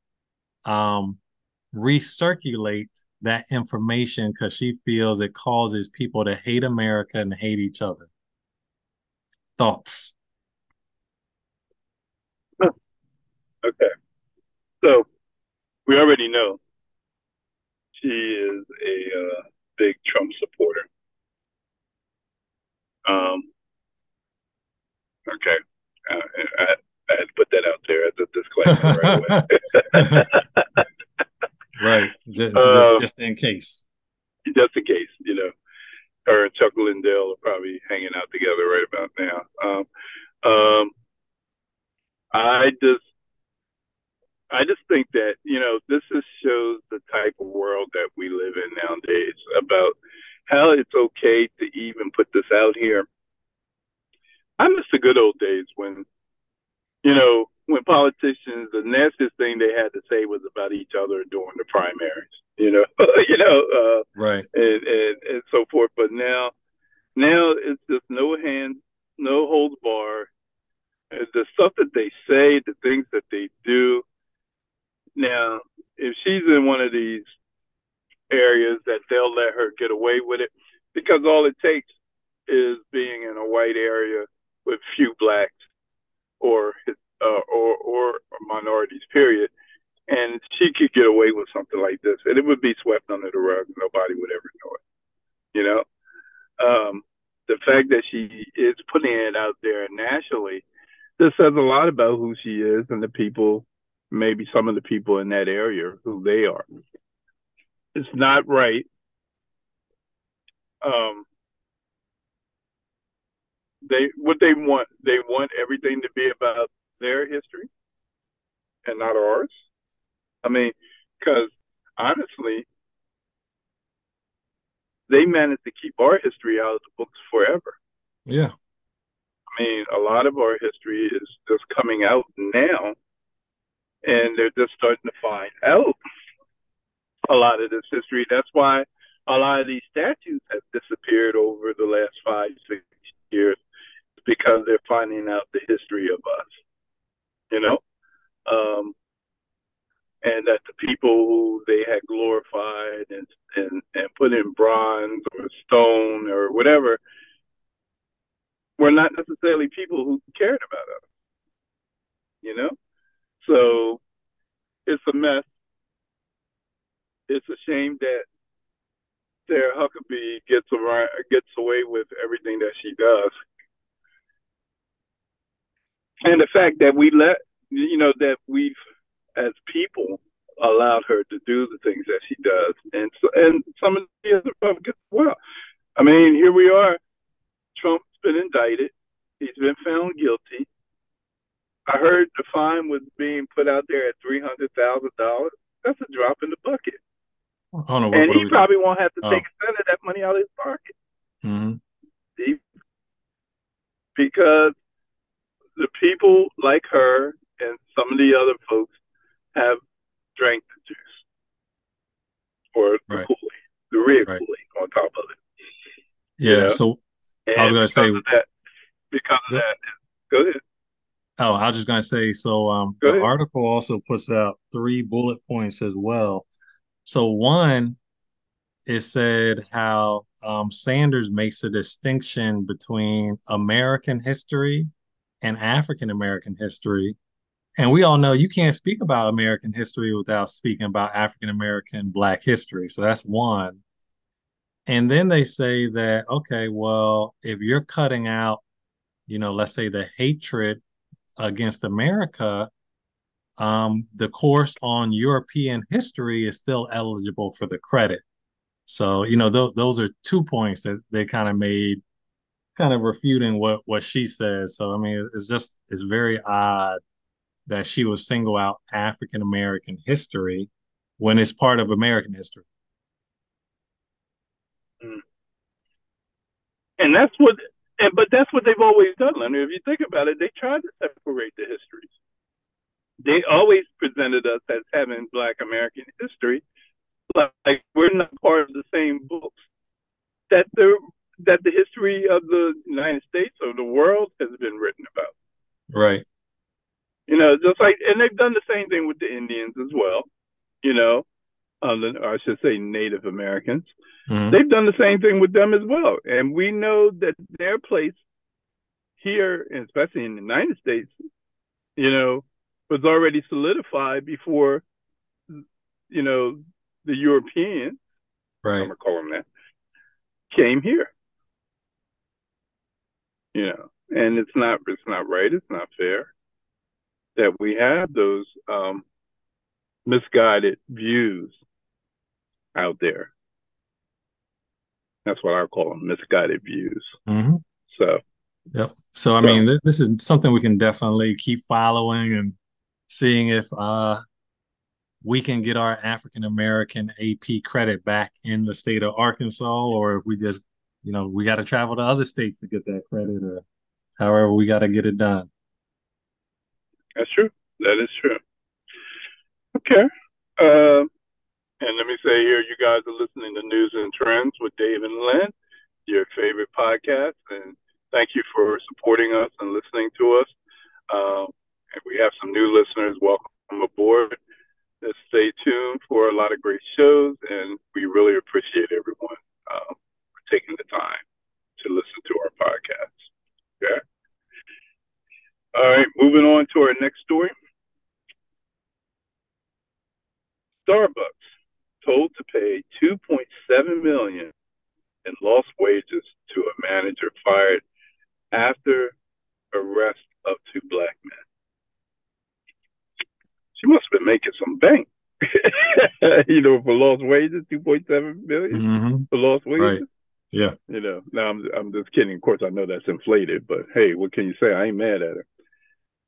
um, recirculate that information because she feels it causes people to hate America and hate each other. Thoughts? Okay. So we already know she is a uh, big Trump supporter. Um. Okay. I, I, I had to put that out there as a disclaimer right away. Right. Just, um, just in case. Just in case, you know. Her and Chuckle and Dale are probably hanging out together right about now. Um, um, I just I just think that, you know, this is shows the type of world that we live in nowadays about how it's okay to even put this out here. I miss the good old days when, you know, when politicians, the nastiest thing they had to say was about each other during the primaries, you know, you know, uh, right, and, and and so forth. But now, now it's just no hand, no holds barred. The stuff that they say, the things that they do. Now, if she's in one of these areas that they'll let her get away with it, because all it takes is being in a white area with few Blacks or uh, or or minorities, period. And she could get away with something like this, and it would be swept under the rug. Nobody would ever know it. You know, um, the fact that she is putting it out there nationally, this says a lot about who she is and the people, maybe some of the people in that area, who they are. It's not right. Um, they what they want, they want everything to be about their history and not ours. I mean, because honestly, they managed to keep our history out of the books forever. Yeah. I mean, a lot of our history is just coming out now, and they're just starting to find out a lot of this history. That's why a lot of these statues have disappeared over the last five, six years, because they're finding out the history of us, you know? Um, and that the people who they had glorified and, and, and put in bronze or stone or whatever were not necessarily people who cared about us, you know? So it's a mess. It's a shame that Sarah Huckabee gets around, gets away with everything that she does. And the fact that we let, you know, that we've, as people, allowed her to do the things that she does. And so, and some of the other public as well. I mean, here we are. Trump's been indicted. He's been found guilty. I heard the fine was being put out there at three hundred thousand dollars. That's a drop in the bucket. Oh, no, what, and what he probably that? won't have to oh. take a cent of that money out of his pocket. Mm-hmm. See? Because the people like her and some of the other folks have drank the juice. Or the right. Kool-Aid. The real right. Kool-Aid on top of it. Yeah, you know? so and I was going to say... Of that, because of that, go ahead. Oh, I was just going to say, so um, the article also puts out three bullet points as well. So one, it said how um, Sanders makes a distinction between American history and African-American history. And we all know you can't speak about American history without speaking about African-American Black history. So that's one. And then they say that, okay, well, if you're cutting out, you know, let's say the hatred against America, um, the course on European history is still eligible for the credit. So, you know, th- those are two points that they kind of made kind of refuting what, what she said. So, I mean, it's just, it's very odd that she would single out African-American history when it's part of American history. And that's what, and but that's what they've always done, Leonard. If you think about it, they tried to separate the histories. They always presented us as having Black American history, like we're not part of the same books that the that the history of the United States or the world has been written about. Right. You know, just like, and they've done the same thing with the Indians as well. You know, um, or I should say Native Americans. Mm-hmm. They've done the same thing with them as well. And we know that their place here, especially in the United States, you know, was already solidified before, you know, the Europeans, right, I'm going to call them that, came here. You know, and it's not, it's not right, it's not fair that we have those um, misguided views out there. That's what I call them, misguided views. Mm-hmm. So, yep. So, I so, mean, th- this is something we can definitely keep following and seeing if uh, we can get our African-American A P credit back in the state of Arkansas, or if we just, you know, we got to travel to other states to get that credit, or however we got to get it done. That's true. That is true. Okay. Uh, And let me say here, you guys are listening to Newz and Trendz with Dave and Len, your favorite podcast. And thank you for supporting us and listening to us. Um, and we have some new listeners. Welcome aboard. Just stay tuned for a lot of great shows. And we really appreciate everyone um, for taking the time to listen to our podcast. Okay. All right. Moving on to our next story. Starbucks told to pay two point seven million dollars in lost wages to a manager fired after arrest of two Black men. She must have been making some bank, you know, for lost wages, two point seven million dollars mm-hmm. for lost wages. Right. Yeah, you know. Now I'm I'm just kidding. Of course, I know that's inflated, but hey, what can you say? I ain't mad at her.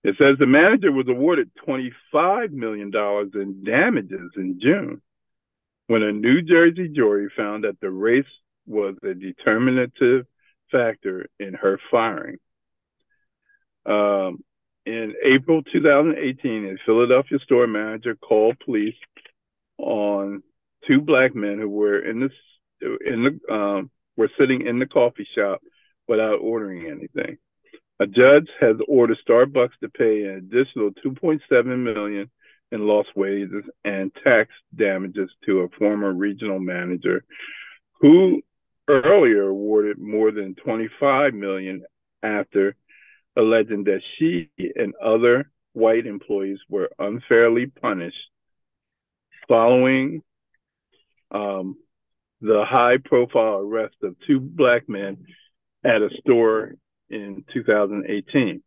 It says the manager was awarded twenty-five million dollars in damages in June, when a New Jersey jury found that the race was a determinative factor in her firing. Um, in April two thousand eighteen, a Philadelphia store manager called police on two Black men who were in this in the um, were sitting in the coffee shop without ordering anything. A judge has ordered Starbucks to pay an additional two point seven million dollars in lost wages and tax damages to a former regional manager who earlier awarded more than twenty-five million dollars after alleging that she and other white employees were unfairly punished following um, the high-profile arrest of two Black men at a store in two thousand eighteen.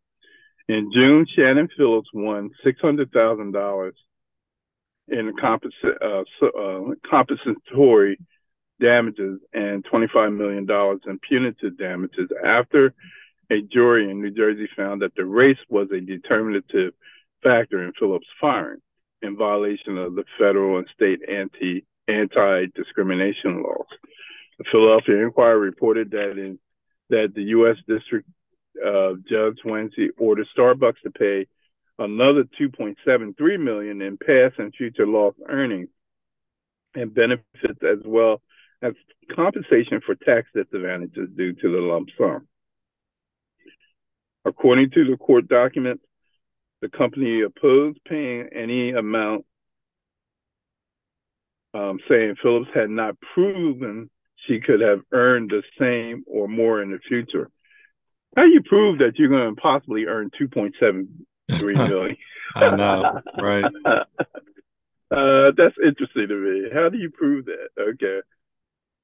In June, Shannon Phillips won six hundred thousand dollars in compensa- uh, so, uh, compensatory damages and twenty-five million dollars in punitive damages after a jury in New Jersey found that the race was a determinative factor in Phillips' firing in violation of the federal and state anti- anti-discrimination laws. The Philadelphia Inquirer reported that in that the U S District Uh, Judge Wednesday ordered Starbucks to pay another two point seven three million dollars in past and future lost earnings and benefits, as well as compensation for tax disadvantages due to the lump sum. According to the court documents, the company opposed paying any amount, um, saying Phillips had not proven she could have earned the same or more in the future. How do you prove that you're going to possibly earn two point seven three million dollars? I know, right? Uh, that's interesting to me. How do you prove that? Okay.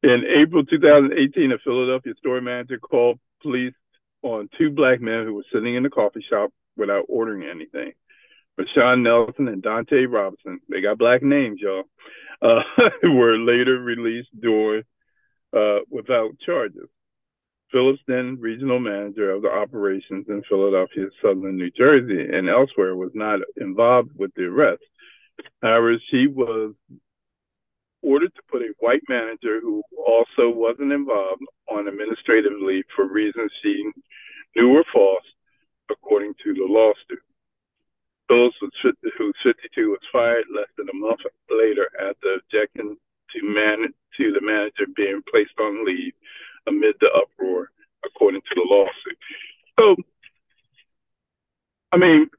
In April two thousand eighteen, a Philadelphia store manager called police on two Black men who were sitting in the coffee shop without ordering anything. Rashawn Nelson and Dante Robinson, they got Black names, y'all, uh, were later released during, uh, without charges. Phillips, then regional manager of the operations in Philadelphia, Southern New Jersey, and elsewhere, was not involved with the arrest. However, she was ordered to put a white manager who also wasn't involved on administrative leave for reasons she knew were false, according to the lawsuit. Phillips, who's fifty-two, was fired less than a month later after objecting to, man- to the manager being placed on leave amid the uproar, according to the lawsuit. So, I mean,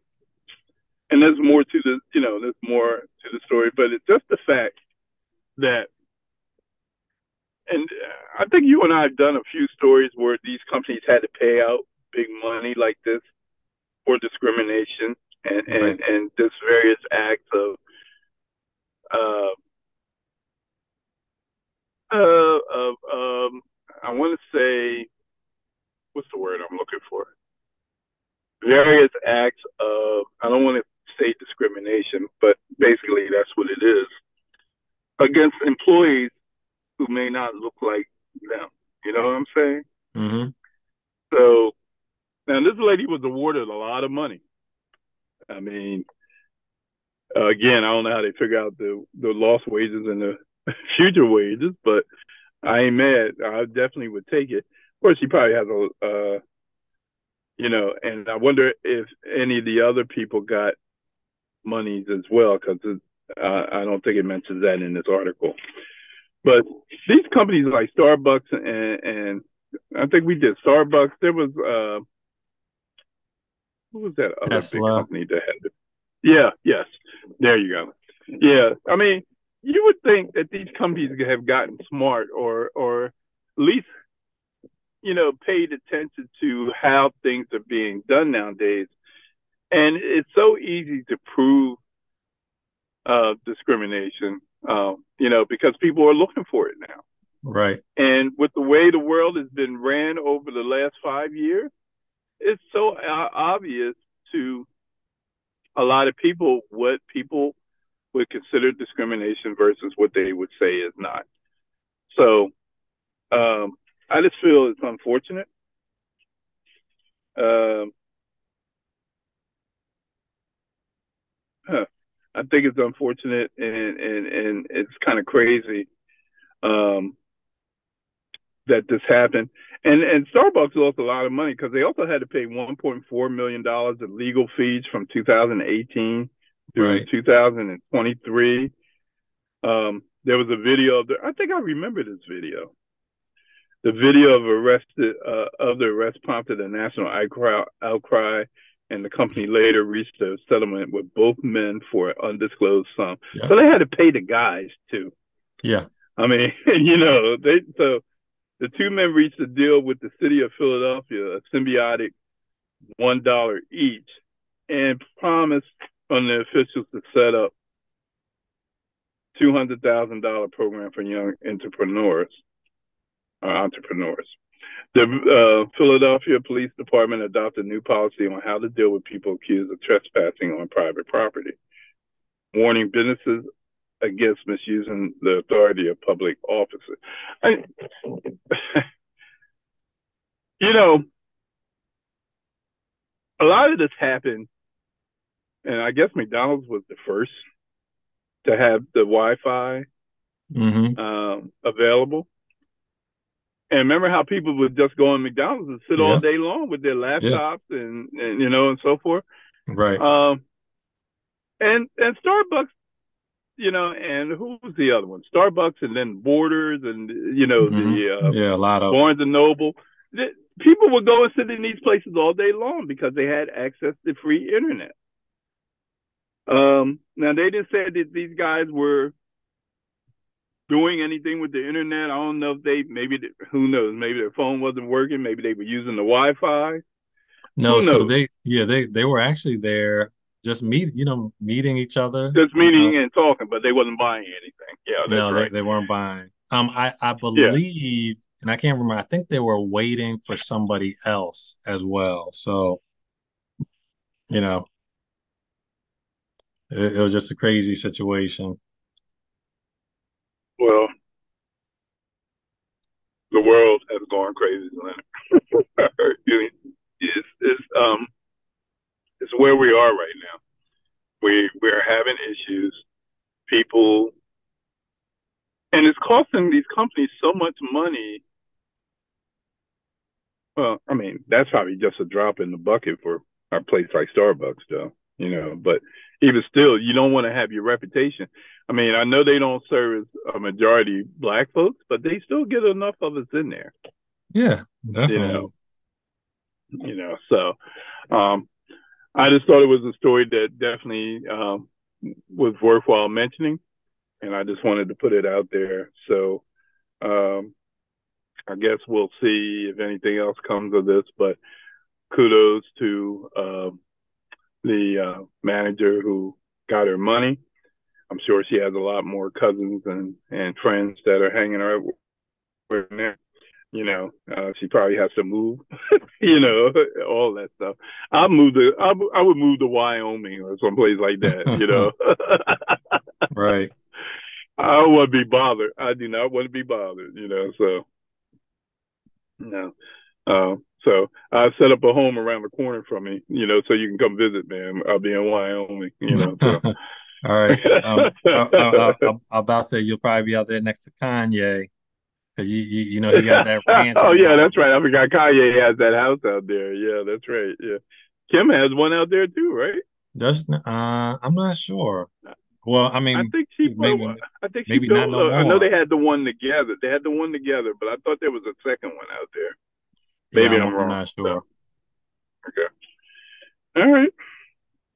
and there's more to the, you know, there's more to the story, but it's just the fact that, and I think you and I have done a few stories where these companies had to pay out big money like this for discrimination and, and, right. and just various acts of, uh, uh, of um, I want to say, what's the word I'm looking for? Various acts of, I don't want to say discrimination, but basically that's what it is, against employees who may not look like them. You know what I'm saying? Mm-hmm. So, now this lady was awarded a lot of money. I mean, uh, again, I don't know how they figure out the, the lost wages and the future wages, but I ain't mad. I definitely would take it. Of course, she probably has a, uh, you know, and I wonder if any of the other people got monies as well, because uh, I don't think it mentions that in this article. But these companies like Starbucks and, and I think we did Starbucks. There was uh, what was that other big company that had it? Yeah, yes, there you go. Yeah, I mean, you would think that these companies have gotten smart, or or at least, you know, paid attention to how things are being done nowadays. And it's so easy to prove uh, discrimination, um, you know, because people are looking for it now. Right. And with the way the world has been ran over the last five years, it's so obvious to a lot of people what people would consider discrimination versus what they would say is not. So um, I just feel it's unfortunate. Um, huh. I think it's unfortunate, and, and, and it's kind of crazy um, that this happened. And and Starbucks lost a lot of money because they also had to pay one point four million dollars in legal fees from two thousand eighteen through right. two thousand twenty-three. Um, there was a video of the, I think I remember this video. The video of arrested uh, of the arrest prompted a national outcry, outcry, and the company later reached a settlement with both men for an undisclosed sum. Yeah. So they had to pay the guys too. Yeah, I mean, you know, they so the two men reached a deal with the city of Philadelphia, a symbiotic one dollar each, and promised on the officials to set up two hundred thousand dollars program for young entrepreneurs. entrepreneurs. The uh, Philadelphia Police Department adopted a new policy on how to deal with people accused of trespassing on private property, warning businesses against misusing the authority of public officers. I, you know, a lot of this happened, and I guess McDonald's was the first to have the Wi-Fi mm-hmm. um, available. And remember how people would just go in McDonald's and sit yeah. all day long with their laptops yeah. and, and, you know, and so forth. Right. Um, and and Starbucks, you know, and who was the other one? Starbucks and then Borders and, you know, mm-hmm. the uh, yeah, a lot of Barnes and Noble. The, people would go and sit in these places all day long because they had access to free internet. Um, now, they just said that these guys were doing anything with the internet. I don't know if they, maybe, who knows, maybe their phone wasn't working. Maybe they were using the Wi-Fi. No, so they, yeah, they, they were actually there just meet, you know, meeting each other. Just meeting uh, and talking, but they wasn't buying anything. Yeah, that's no, right. they, they weren't buying. Um, I, I believe, yeah. and I can't remember, I think they were waiting for somebody else as well. So, you know, it, it was just a crazy situation. Well, the world has gone crazy, Leonard. it's, it's, um, it's where we are right now. We, we're having issues. People, and it's costing these companies so much money. Well, I mean, that's probably just a drop in the bucket for a place like Starbucks, though, you know, but even still, you don't want to have your reputation. I mean, I know they don't service a majority black folks, but they still get enough of us in there. Yeah, definitely. You know, you know so um, I just thought it was a story that definitely um, was worthwhile mentioning, and I just wanted to put it out there. So um, I guess we'll see if anything else comes of this, but kudos to uh, the uh, manager who got her money. I'm sure she has a lot more cousins and, and friends that are hanging around with her. You know, uh, she probably has to move, you know, all that stuff. I'll move to, I'll, I would move to Wyoming or someplace like that, you know. Right. I don't want to be bothered. I do not want to be bothered, you know, so. No. Uh, so I set up a home around the corner from me, you know, so you can come visit, man. I'll be in Wyoming, you know. So. All right. Um, I, I, I, I'm about to say you'll probably be out there next to Kanye. Cause you, you, you know, he got that ranch. Oh, yeah, that's right. I forgot Kanye has that house out there. Yeah, that's right. Yeah. Kim has one out there too, right? That's, uh, I'm not sure. Well, I mean, I think she, maybe, put, I think she maybe not no more. I know they had the one together. They had the one together, but I thought there was a second one out there. Maybe yeah, I'm, I'm wrong. I'm not sure. So. Okay. All right.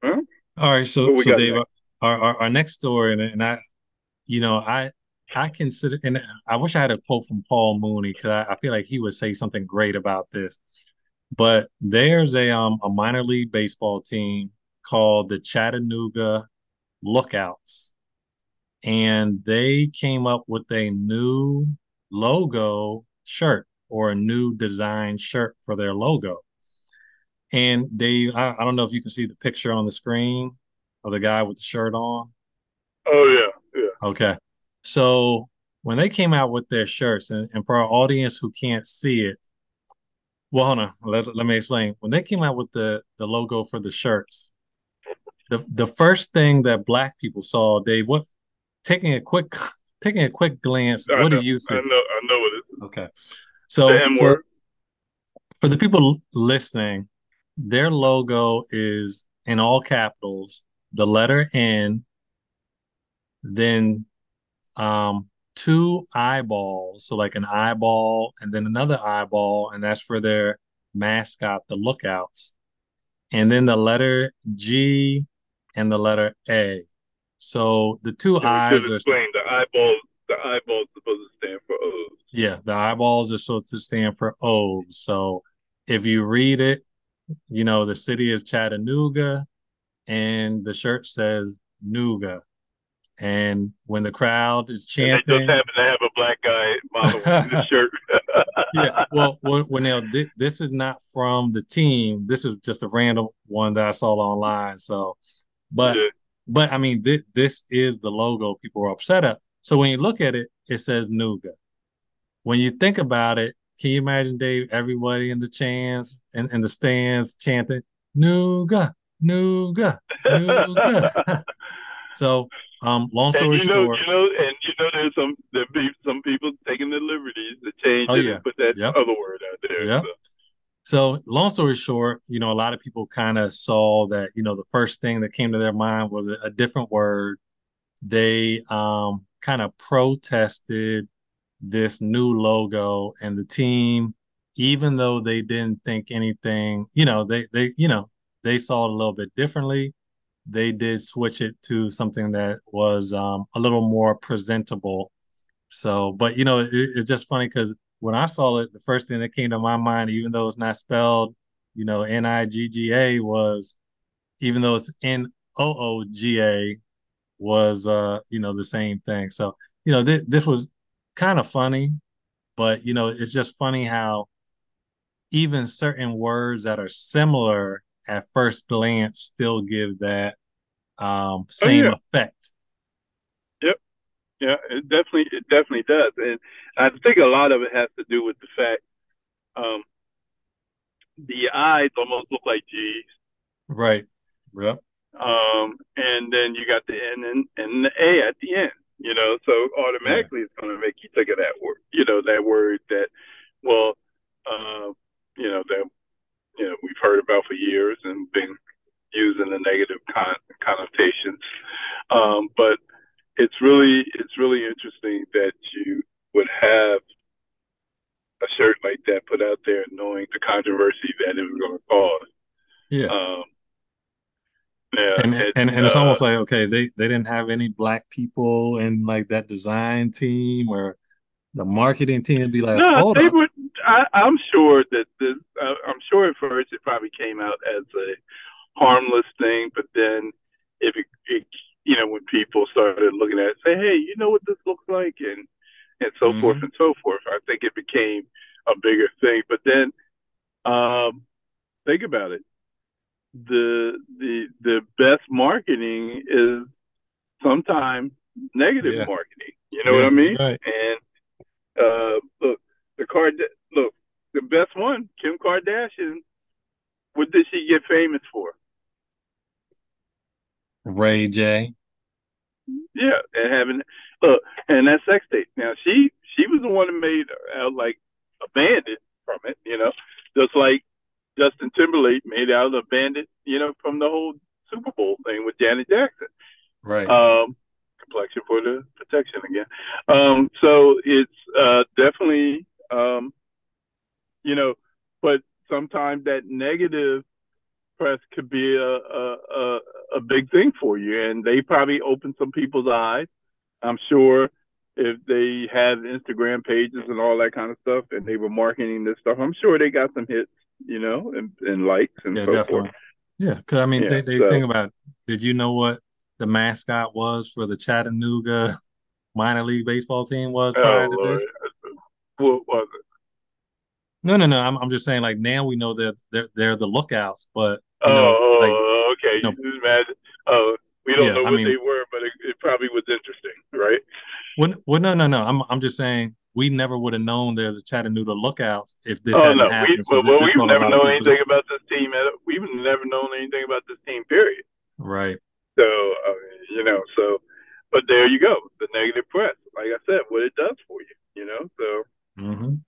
Well, all right. So, so Dave, our, our, our next story, and, and I, you know, I, I consider, and I wish I had a quote from Paul Mooney because I, I feel like he would say something great about this. But there's a um a minor league baseball team called the Chattanooga Lookouts, and they came up with a new logo shirt or a new design shirt for their logo. And they, I, I don't know if you can see the picture on the screen of the guy with the shirt on. Oh yeah, yeah. Okay. So when they came out with their shirts, and, and for our audience who can't see it, well, hold on, let, let me explain. When they came out with the, the logo for the shirts, the the first thing that black people saw, Dave, what taking a quick taking a quick glance, I what know, do you see? I know, I know what it is. Okay. So the for, for the people listening, their logo is in all capitals, the letter N, then Um, two eyeballs, so like an eyeball and then another eyeball, and that's for their mascot, the Lookouts. And then the letter G and the letter A. So the two yeah, eyes are explain the eyeballs. The eyeballs are supposed to stand for O's. Yeah, the eyeballs are supposed to stand for O's. So if you read it, you know the city is Chattanooga, and the shirt says Nooga. And when the crowd is chanting, they just happen to have a black guy modeling the shirt. Yeah, well, well, now th- this is not from the team. This is just a random one that I saw online. So, but yeah. but I mean, th- this is the logo people are upset at. So when you look at it, it says Nooga. When you think about it, can you imagine, Dave? Everybody in the chants and in, in the stands chanting Nooga, Nooga, Nooga. So, um, long story and you know, short, you know, and you know, there's some there be some people taking the liberties to change oh, it yeah. and put that yep. other word out there. Yep. So. so, long story short, you know, a lot of people kind of saw that. You know, the first thing that came to their mind was a, a different word. They um, kind of protested this new logo, and the team, even though they didn't think anything, you know, they they you know they saw it a little bit differently. They did switch it to something that was um, a little more presentable. So, but, you know, it, it's just funny because when I saw it, the first thing that came to my mind, even though it's not spelled, you know, N I G G A was, even though it's N O O G A was, uh, you know, the same thing. So, you know, th- this was kind of funny, but, you know, it's just funny how even certain words that are similar at first glance still give that um, same oh, yeah. effect. Yep. Yeah, it definitely it definitely does. And I think a lot of it has to do with the fact um, the eyes almost look like G's. Right. Yep. Um, and then you got the N and, and the A at the end, you know, so automatically yeah. it's going to make you think of that word, you know, that word that, well, uh, you know, that, you know, we've heard about for years and been using the negative con- connotations. Um, but it's really, it's really interesting that you would have a shirt like that put out there knowing the controversy that it was going to cause. Yeah. Um, yeah, and it, and, and it's uh, almost like, okay, they, they didn't have any black people in like that design team or the marketing team. It'd be like, no, hold they on. Would, I, I'm sure that this. I, I'm sure at first it probably came out as a harmless thing, but then if it, it you know, when people started looking at it, say, hey, you know what this looks like, and and so mm-hmm. forth and so forth. I think it became a bigger thing. But then, um, think about it. The the the best marketing is sometimes negative yeah. marketing. You know yeah, what I mean? Right. And uh, look, the card. Look, the best one, Kim Kardashian. What did she get famous for? Ray J. Yeah, and having look, and that sex tape. Now she she was the one that made out like a bandit from it. You know, just like Justin Timberlake made out a bandit, you know, from the whole Super Bowl thing with Janet Jackson. Right. Um, complexion for the protection again. Um, so it's uh, definitely, um, you know, but sometimes that negative press could be a, a, a, a big thing for you. And they probably opened some people's eyes. I'm sure if they had Instagram pages and all that kind of stuff and they were marketing this stuff, I'm sure they got some hits. You know, and, and likes and yeah, so definitely. Forth. Yeah, because I mean, yeah, they, they so. Think about it. Did you know what the mascot was for the Chattanooga minor league baseball team was prior oh, to Lord. This? What was it? No, no, no. I'm I'm just saying, like now we know that they're, they're they're the Lookouts, but you oh, know, like, okay, you know, you just imagine. Oh, we don't yeah, know what I mean, they were, but it, it probably was interesting, right? When, well, no, no, no. I'm I'm just saying. We never would have known there's a Chattanooga Lookouts if this oh, hadn't no. happened. We, so well, this, well, we've never known anything just... about this team. We've never known anything about this team, period. Right. So, uh, you know, so, but there you go. The negative press. Like I said, what it does for you, you know? So, mm-hmm. um,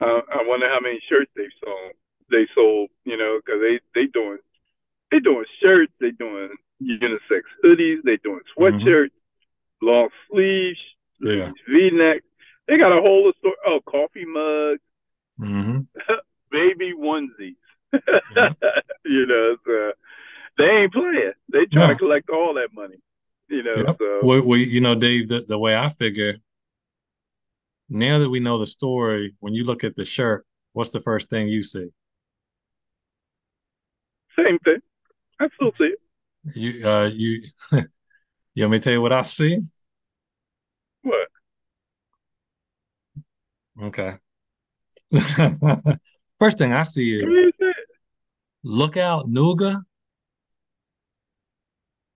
uh, I wonder how many shirts they've sold, they sold you know, because they, they doing, they doing shirts, they doing unisex hoodies, they doing sweatshirts, mm-hmm. long sleeves. Yeah. V-neck. They got a whole assortment. Oh, coffee mugs, mm-hmm. baby onesies. yeah. You know, so they ain't playing. They trying no. to collect all that money. You know, yep. so well, well, you know, Dave. The, the way I figure, now that we know the story, when you look at the shirt, what's the first thing you see? Same thing. I still see it. You, uh, you, you want me to tell you what I see? What? Okay. First thing I see is, is Lookout Nooga.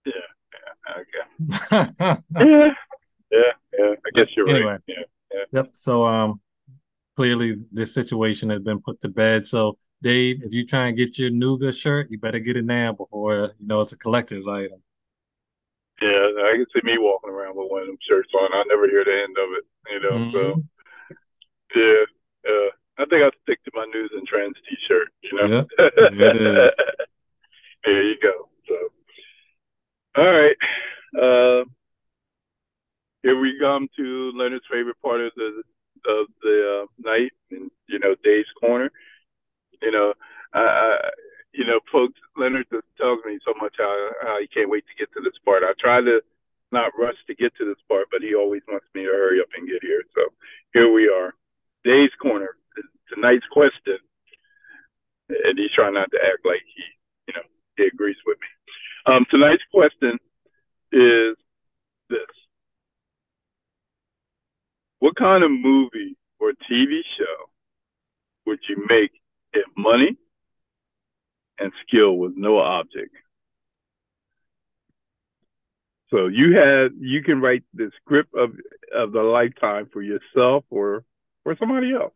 Yeah, yeah, okay. yeah, yeah, yeah. I guess you're anyway, right. Yeah, yeah. Yep. So, um, clearly this situation has been put to bed. So, Dave, if you try and get your Nooga shirt, you better get it now before you know it's a collector's item. Yeah, I can see me walking around with one of them shirts on. I never hear the end of it, you know. Mm-hmm. So, yeah, uh, I think I'll stick to my Newz and Trendz T-shirt, you know. Yep. It is. There you go. So, all right, uh, here we come to Leonard's favorite part of the of the uh, night, and you know, Dave's Corner. You know, I. I You know, folks, Leonard just tells me so much how, how he can't wait to get to this part. I try to not rush to get to this part, but he always wants me to hurry up and get here. So here we are. Dave's Corner, tonight's question. And he's trying not to act like he, you know, he agrees with me. Um, tonight's question is this. What kind of movie or T V show would you make if money and skill was no object? So you have you can write the script of of the lifetime for yourself or for somebody else.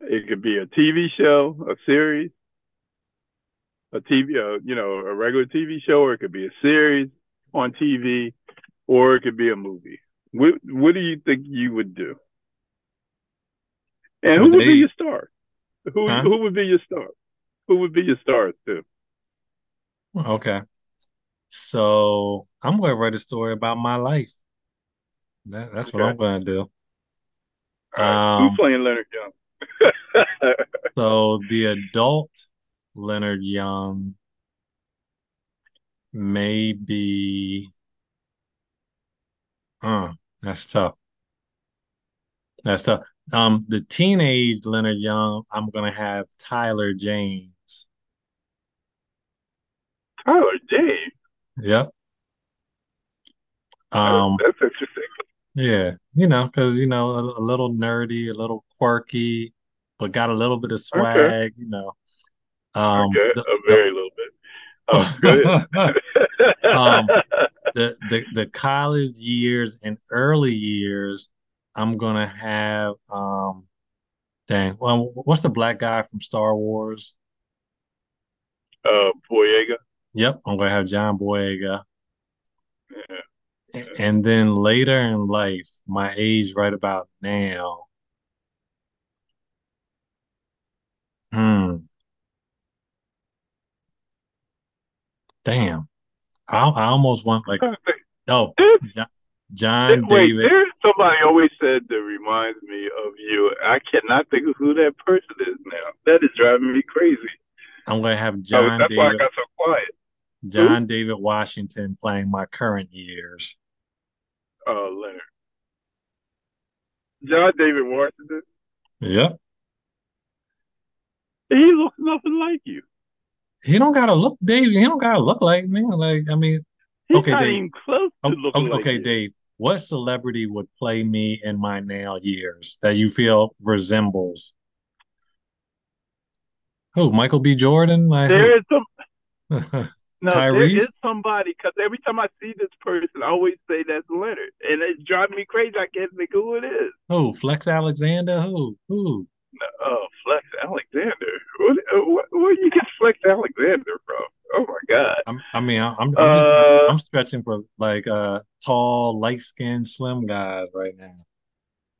It could be a T V show, a series, a T V, uh, you know, a regular T V show, or it could be a series on T V, or it could be a movie. What, what do you think you would do? And who would be your star? Who huh? who would be your star? Who would be your stars too? Okay, so I'm going to write a story about my life. That, that's okay. what I'm going to do. Right. Um, Who's playing Leonard Young? So the adult Leonard Young may be. Uh, that's tough. That's tough. Um, the teenage Leonard Young, I'm gonna have Tyler James. Tyler James. Yep. Um, that's interesting. Yeah, you know, because you know, a, a little nerdy, a little quirky, but got a little bit of swag. Okay. You know, um, okay. the, a very the, little bit. Oh, good. um, the the the college years and early years. I'm going to have, um, dang, well, what's the black guy from Star Wars? Uh, Boyega. Yep, I'm going to have John Boyega. Yeah. And, and then later in life, my age right about now. Hmm. Damn. I, I almost want, like, oh, John. John Wait, David. There's somebody always said that reminds me of you. I cannot think of who that person is now. That is driving me crazy. I'm going to have John oh, that's David. Why I got so quiet. John Ooh. David Washington playing my current years. Oh, uh, Leonard. John David Washington? Yep. He looks nothing like you. He don't got to look, Dave. He don't got to look like me. Like, I mean, He's okay, not Dave. Even close to oh, looking okay, like okay, Dave. What celebrity would play me in my now years that you feel resembles? Who? Michael B. Jordan? I there is some. no, Tyrese? There is somebody, because every time I see this person, I always say that's Leonard, and it's driving me crazy. I can't think who it is. Who? Flex Alexander? Who? Who? No, oh, Flex Alexander. What, what, where you get Flex Alexander from? Oh my God! I'm, I mean, I'm I'm, just, uh, I'm stretching for like uh tall, light skinned, slim guys right now.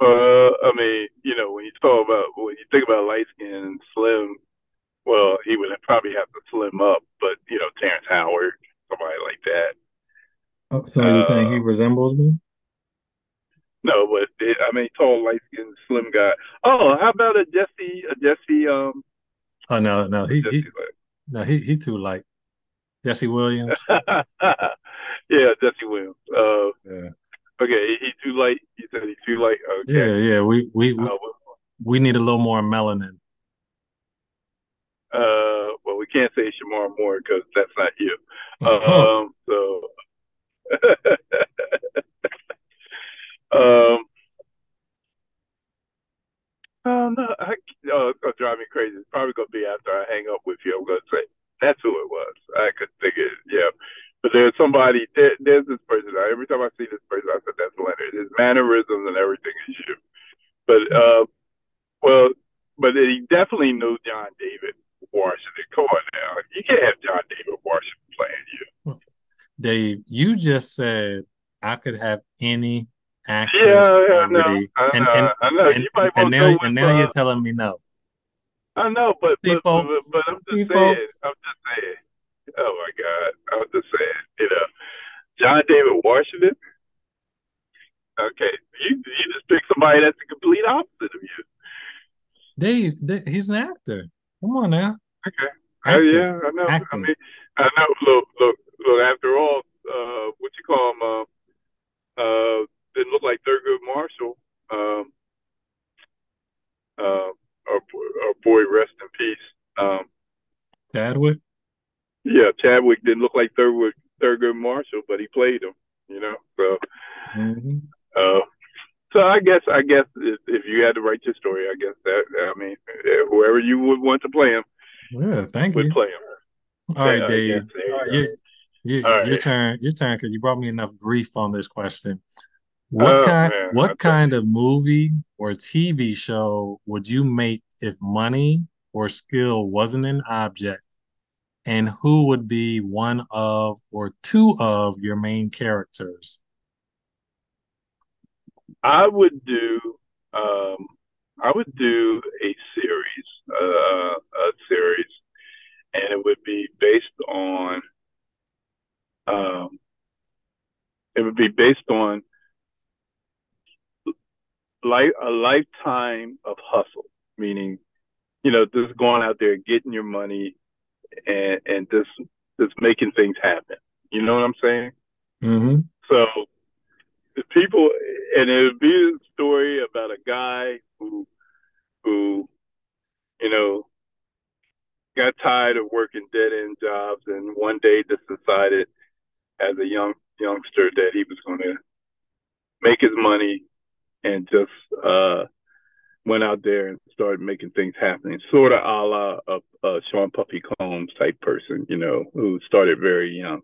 Uh, I mean, you know, when you talk about when you think about light skinned and slim, well, he would probably have to slim up, but you know, Terrence Howard, somebody like that. Oh, so you're uh, saying he resembles me? No, but it, I mean, tall, light skinned, slim guy. Oh, how about a Jesse? A Jesse? Um. Oh no, no, he he, no, he he too light. Jesse Williams. yeah, Jesse Williams. Uh, yeah. Okay, he's too light. You said he's too light. Okay. Yeah, yeah. We we we, uh, we need a little more melanin. Uh, well, we can't say Shamar Moore because that's not you. Uh-huh. Um, so, um, oh no, I, oh, it's gonna drive me crazy. It's probably gonna be after I hang up with you. I'm gonna say. That's who it was. I could think it, yeah. But there's somebody, there, there's this person. Every time I see this person, I said, that's Leonard. His mannerisms and everything is you. But, uh, well, but he definitely knew John David Washington. Come on now. You can't have John David Washington playing you. Dave, you just said I could have any actor. Yeah, yeah, no, I know. And, and, I know. And, you might and, now, know and now uh, you're telling me no. I know, but but, but but I'm just saying, I'm just saying. Oh my God, I'm just saying. You know, John David Washington. Okay, you you just pick somebody that's the complete opposite of you. Dave, Dave he's an actor. Come on now. Okay. Actor. Oh yeah, I know. Acting. I mean, I know. Look, look, look. After all, uh, what you call him? Uh, uh, didn't look like Thurgood Marshall. Um. Uh, Our, our boy, rest in peace. Um, Chadwick? Yeah, Chadwick didn't look like Thurgood, Thurgood Marshall, but he played him, you know? So mm-hmm. uh, so I guess I guess if, if you had to write your story, I guess that, I mean, whoever you would want to play him yeah, thank would you. play him. All yeah, right, Dave. All right, you, you, All right. Your turn, your turn, because you brought me enough grief on this question. What oh, kind man, what kind of movie or T V show would you make if money or skill wasn't an object? And who would be one of or two of your main characters? I would do um, I would do a series, uh, a series, and it would be based on um, it would be based on Life, a lifetime of hustle, meaning, you know, just going out there, getting your money, and and just just making things happen. You know what I'm saying? Mm-hmm. So the people, and it would be a story about a guy who who you know got tired of working dead end jobs, and one day just decided as a young youngster that he was going to make his money. And just uh, went out there and started making things happen, sort of a la a, a Sean Puffy Combs type person, you know, who started very young.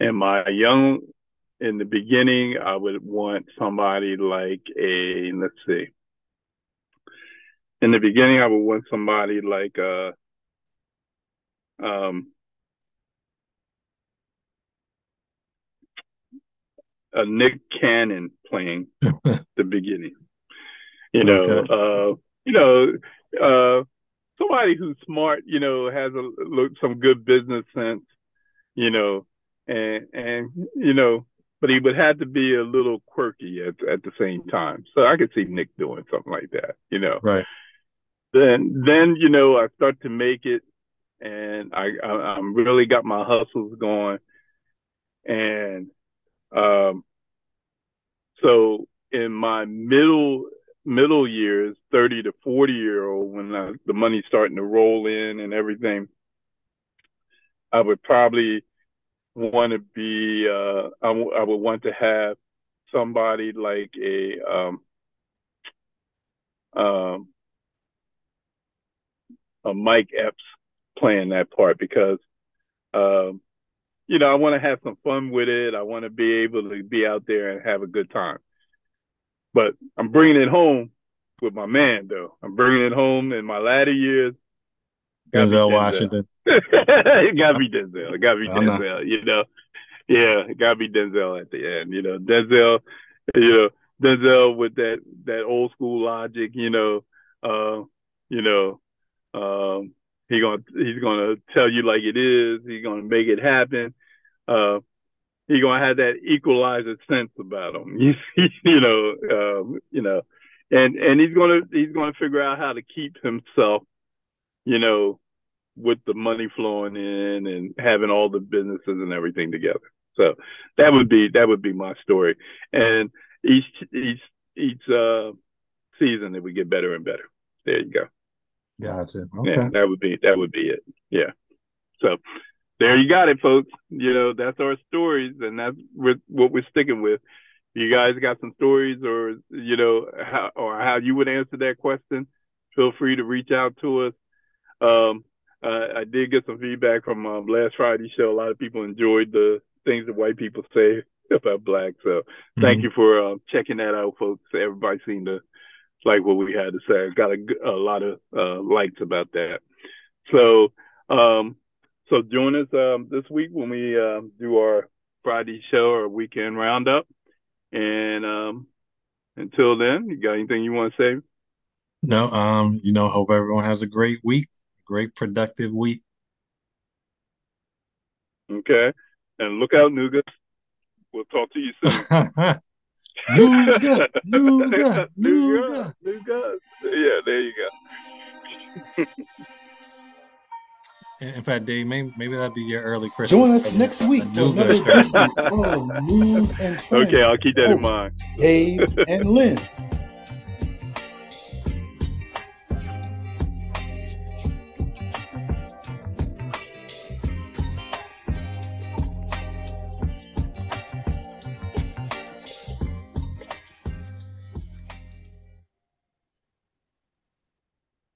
And my young, in the beginning, I would want somebody like a, let's see. In the beginning, I would want somebody like a, um, a Nick Cannon playing the beginning, you know, okay. uh, you know, uh, somebody who's smart, you know, has a look, some good business sense, you know, and and you know, but he would have to be a little quirky at at the same time. So I could see Nick doing something like that, you know. Right. Then then you know I start to make it, and I I I'm really got my hustles going, and. Um, so in my middle, middle years, thirty to forty year old, when I, the money's starting to roll in and everything, I would probably want to be, uh, I, w- I would want to have somebody like a, um, um, a Mike Epps playing that part because, um, you know, I want to have some fun with it. I want to be able to be out there and have a good time. But I'm bringing it home with my man, though. I'm bringing it home in my latter years. Denzel Washington. It got to be Denzel. It got to be I'm Denzel, not. You know. Yeah, it got to be Denzel at the end. You know, Denzel, you know, Denzel with that, that old school logic, you know, uh, you know, um, He gonna he's gonna tell you like it is. He's gonna make it happen. Uh, he's gonna have that equalizer sense about him. You, you know, um, you know, and and he's gonna he's gonna figure out how to keep himself, you know, with the money flowing in and having all the businesses and everything together. So that would be that would be my story. And each each each uh, season it would get better and better. There you go. Gotcha. Okay. Yeah, that would be that would be it. Yeah. So there you got it, folks. You know, that's our stories, and that's what we're sticking with. You guys got some stories, or you know, how, or how you would answer that question? Feel free to reach out to us. Um, I, I did get some feedback from um, last Friday's show. A lot of people enjoyed the things that white people say about black. So mm-hmm. Thank you for uh, checking that out, folks. Everybody seemed to like what we had to say. Got a, a lot of uh, likes about that. So um, so join us um, this week when we uh, do our Friday show or weekend roundup. And um, until then, you got anything you want to say? No, um, you know, hope everyone has a great week, great productive week. Okay. And look out, Nugas. We'll talk to you soon. New gut, new gut, new gut, new gut. Yeah, there you go. In fact, Dave, maybe, maybe that'd be your early Christmas. Join us next week for another Christmas. Oh, Newz and Trendz. Okay, I'll keep that in mind. Dave and Lynn.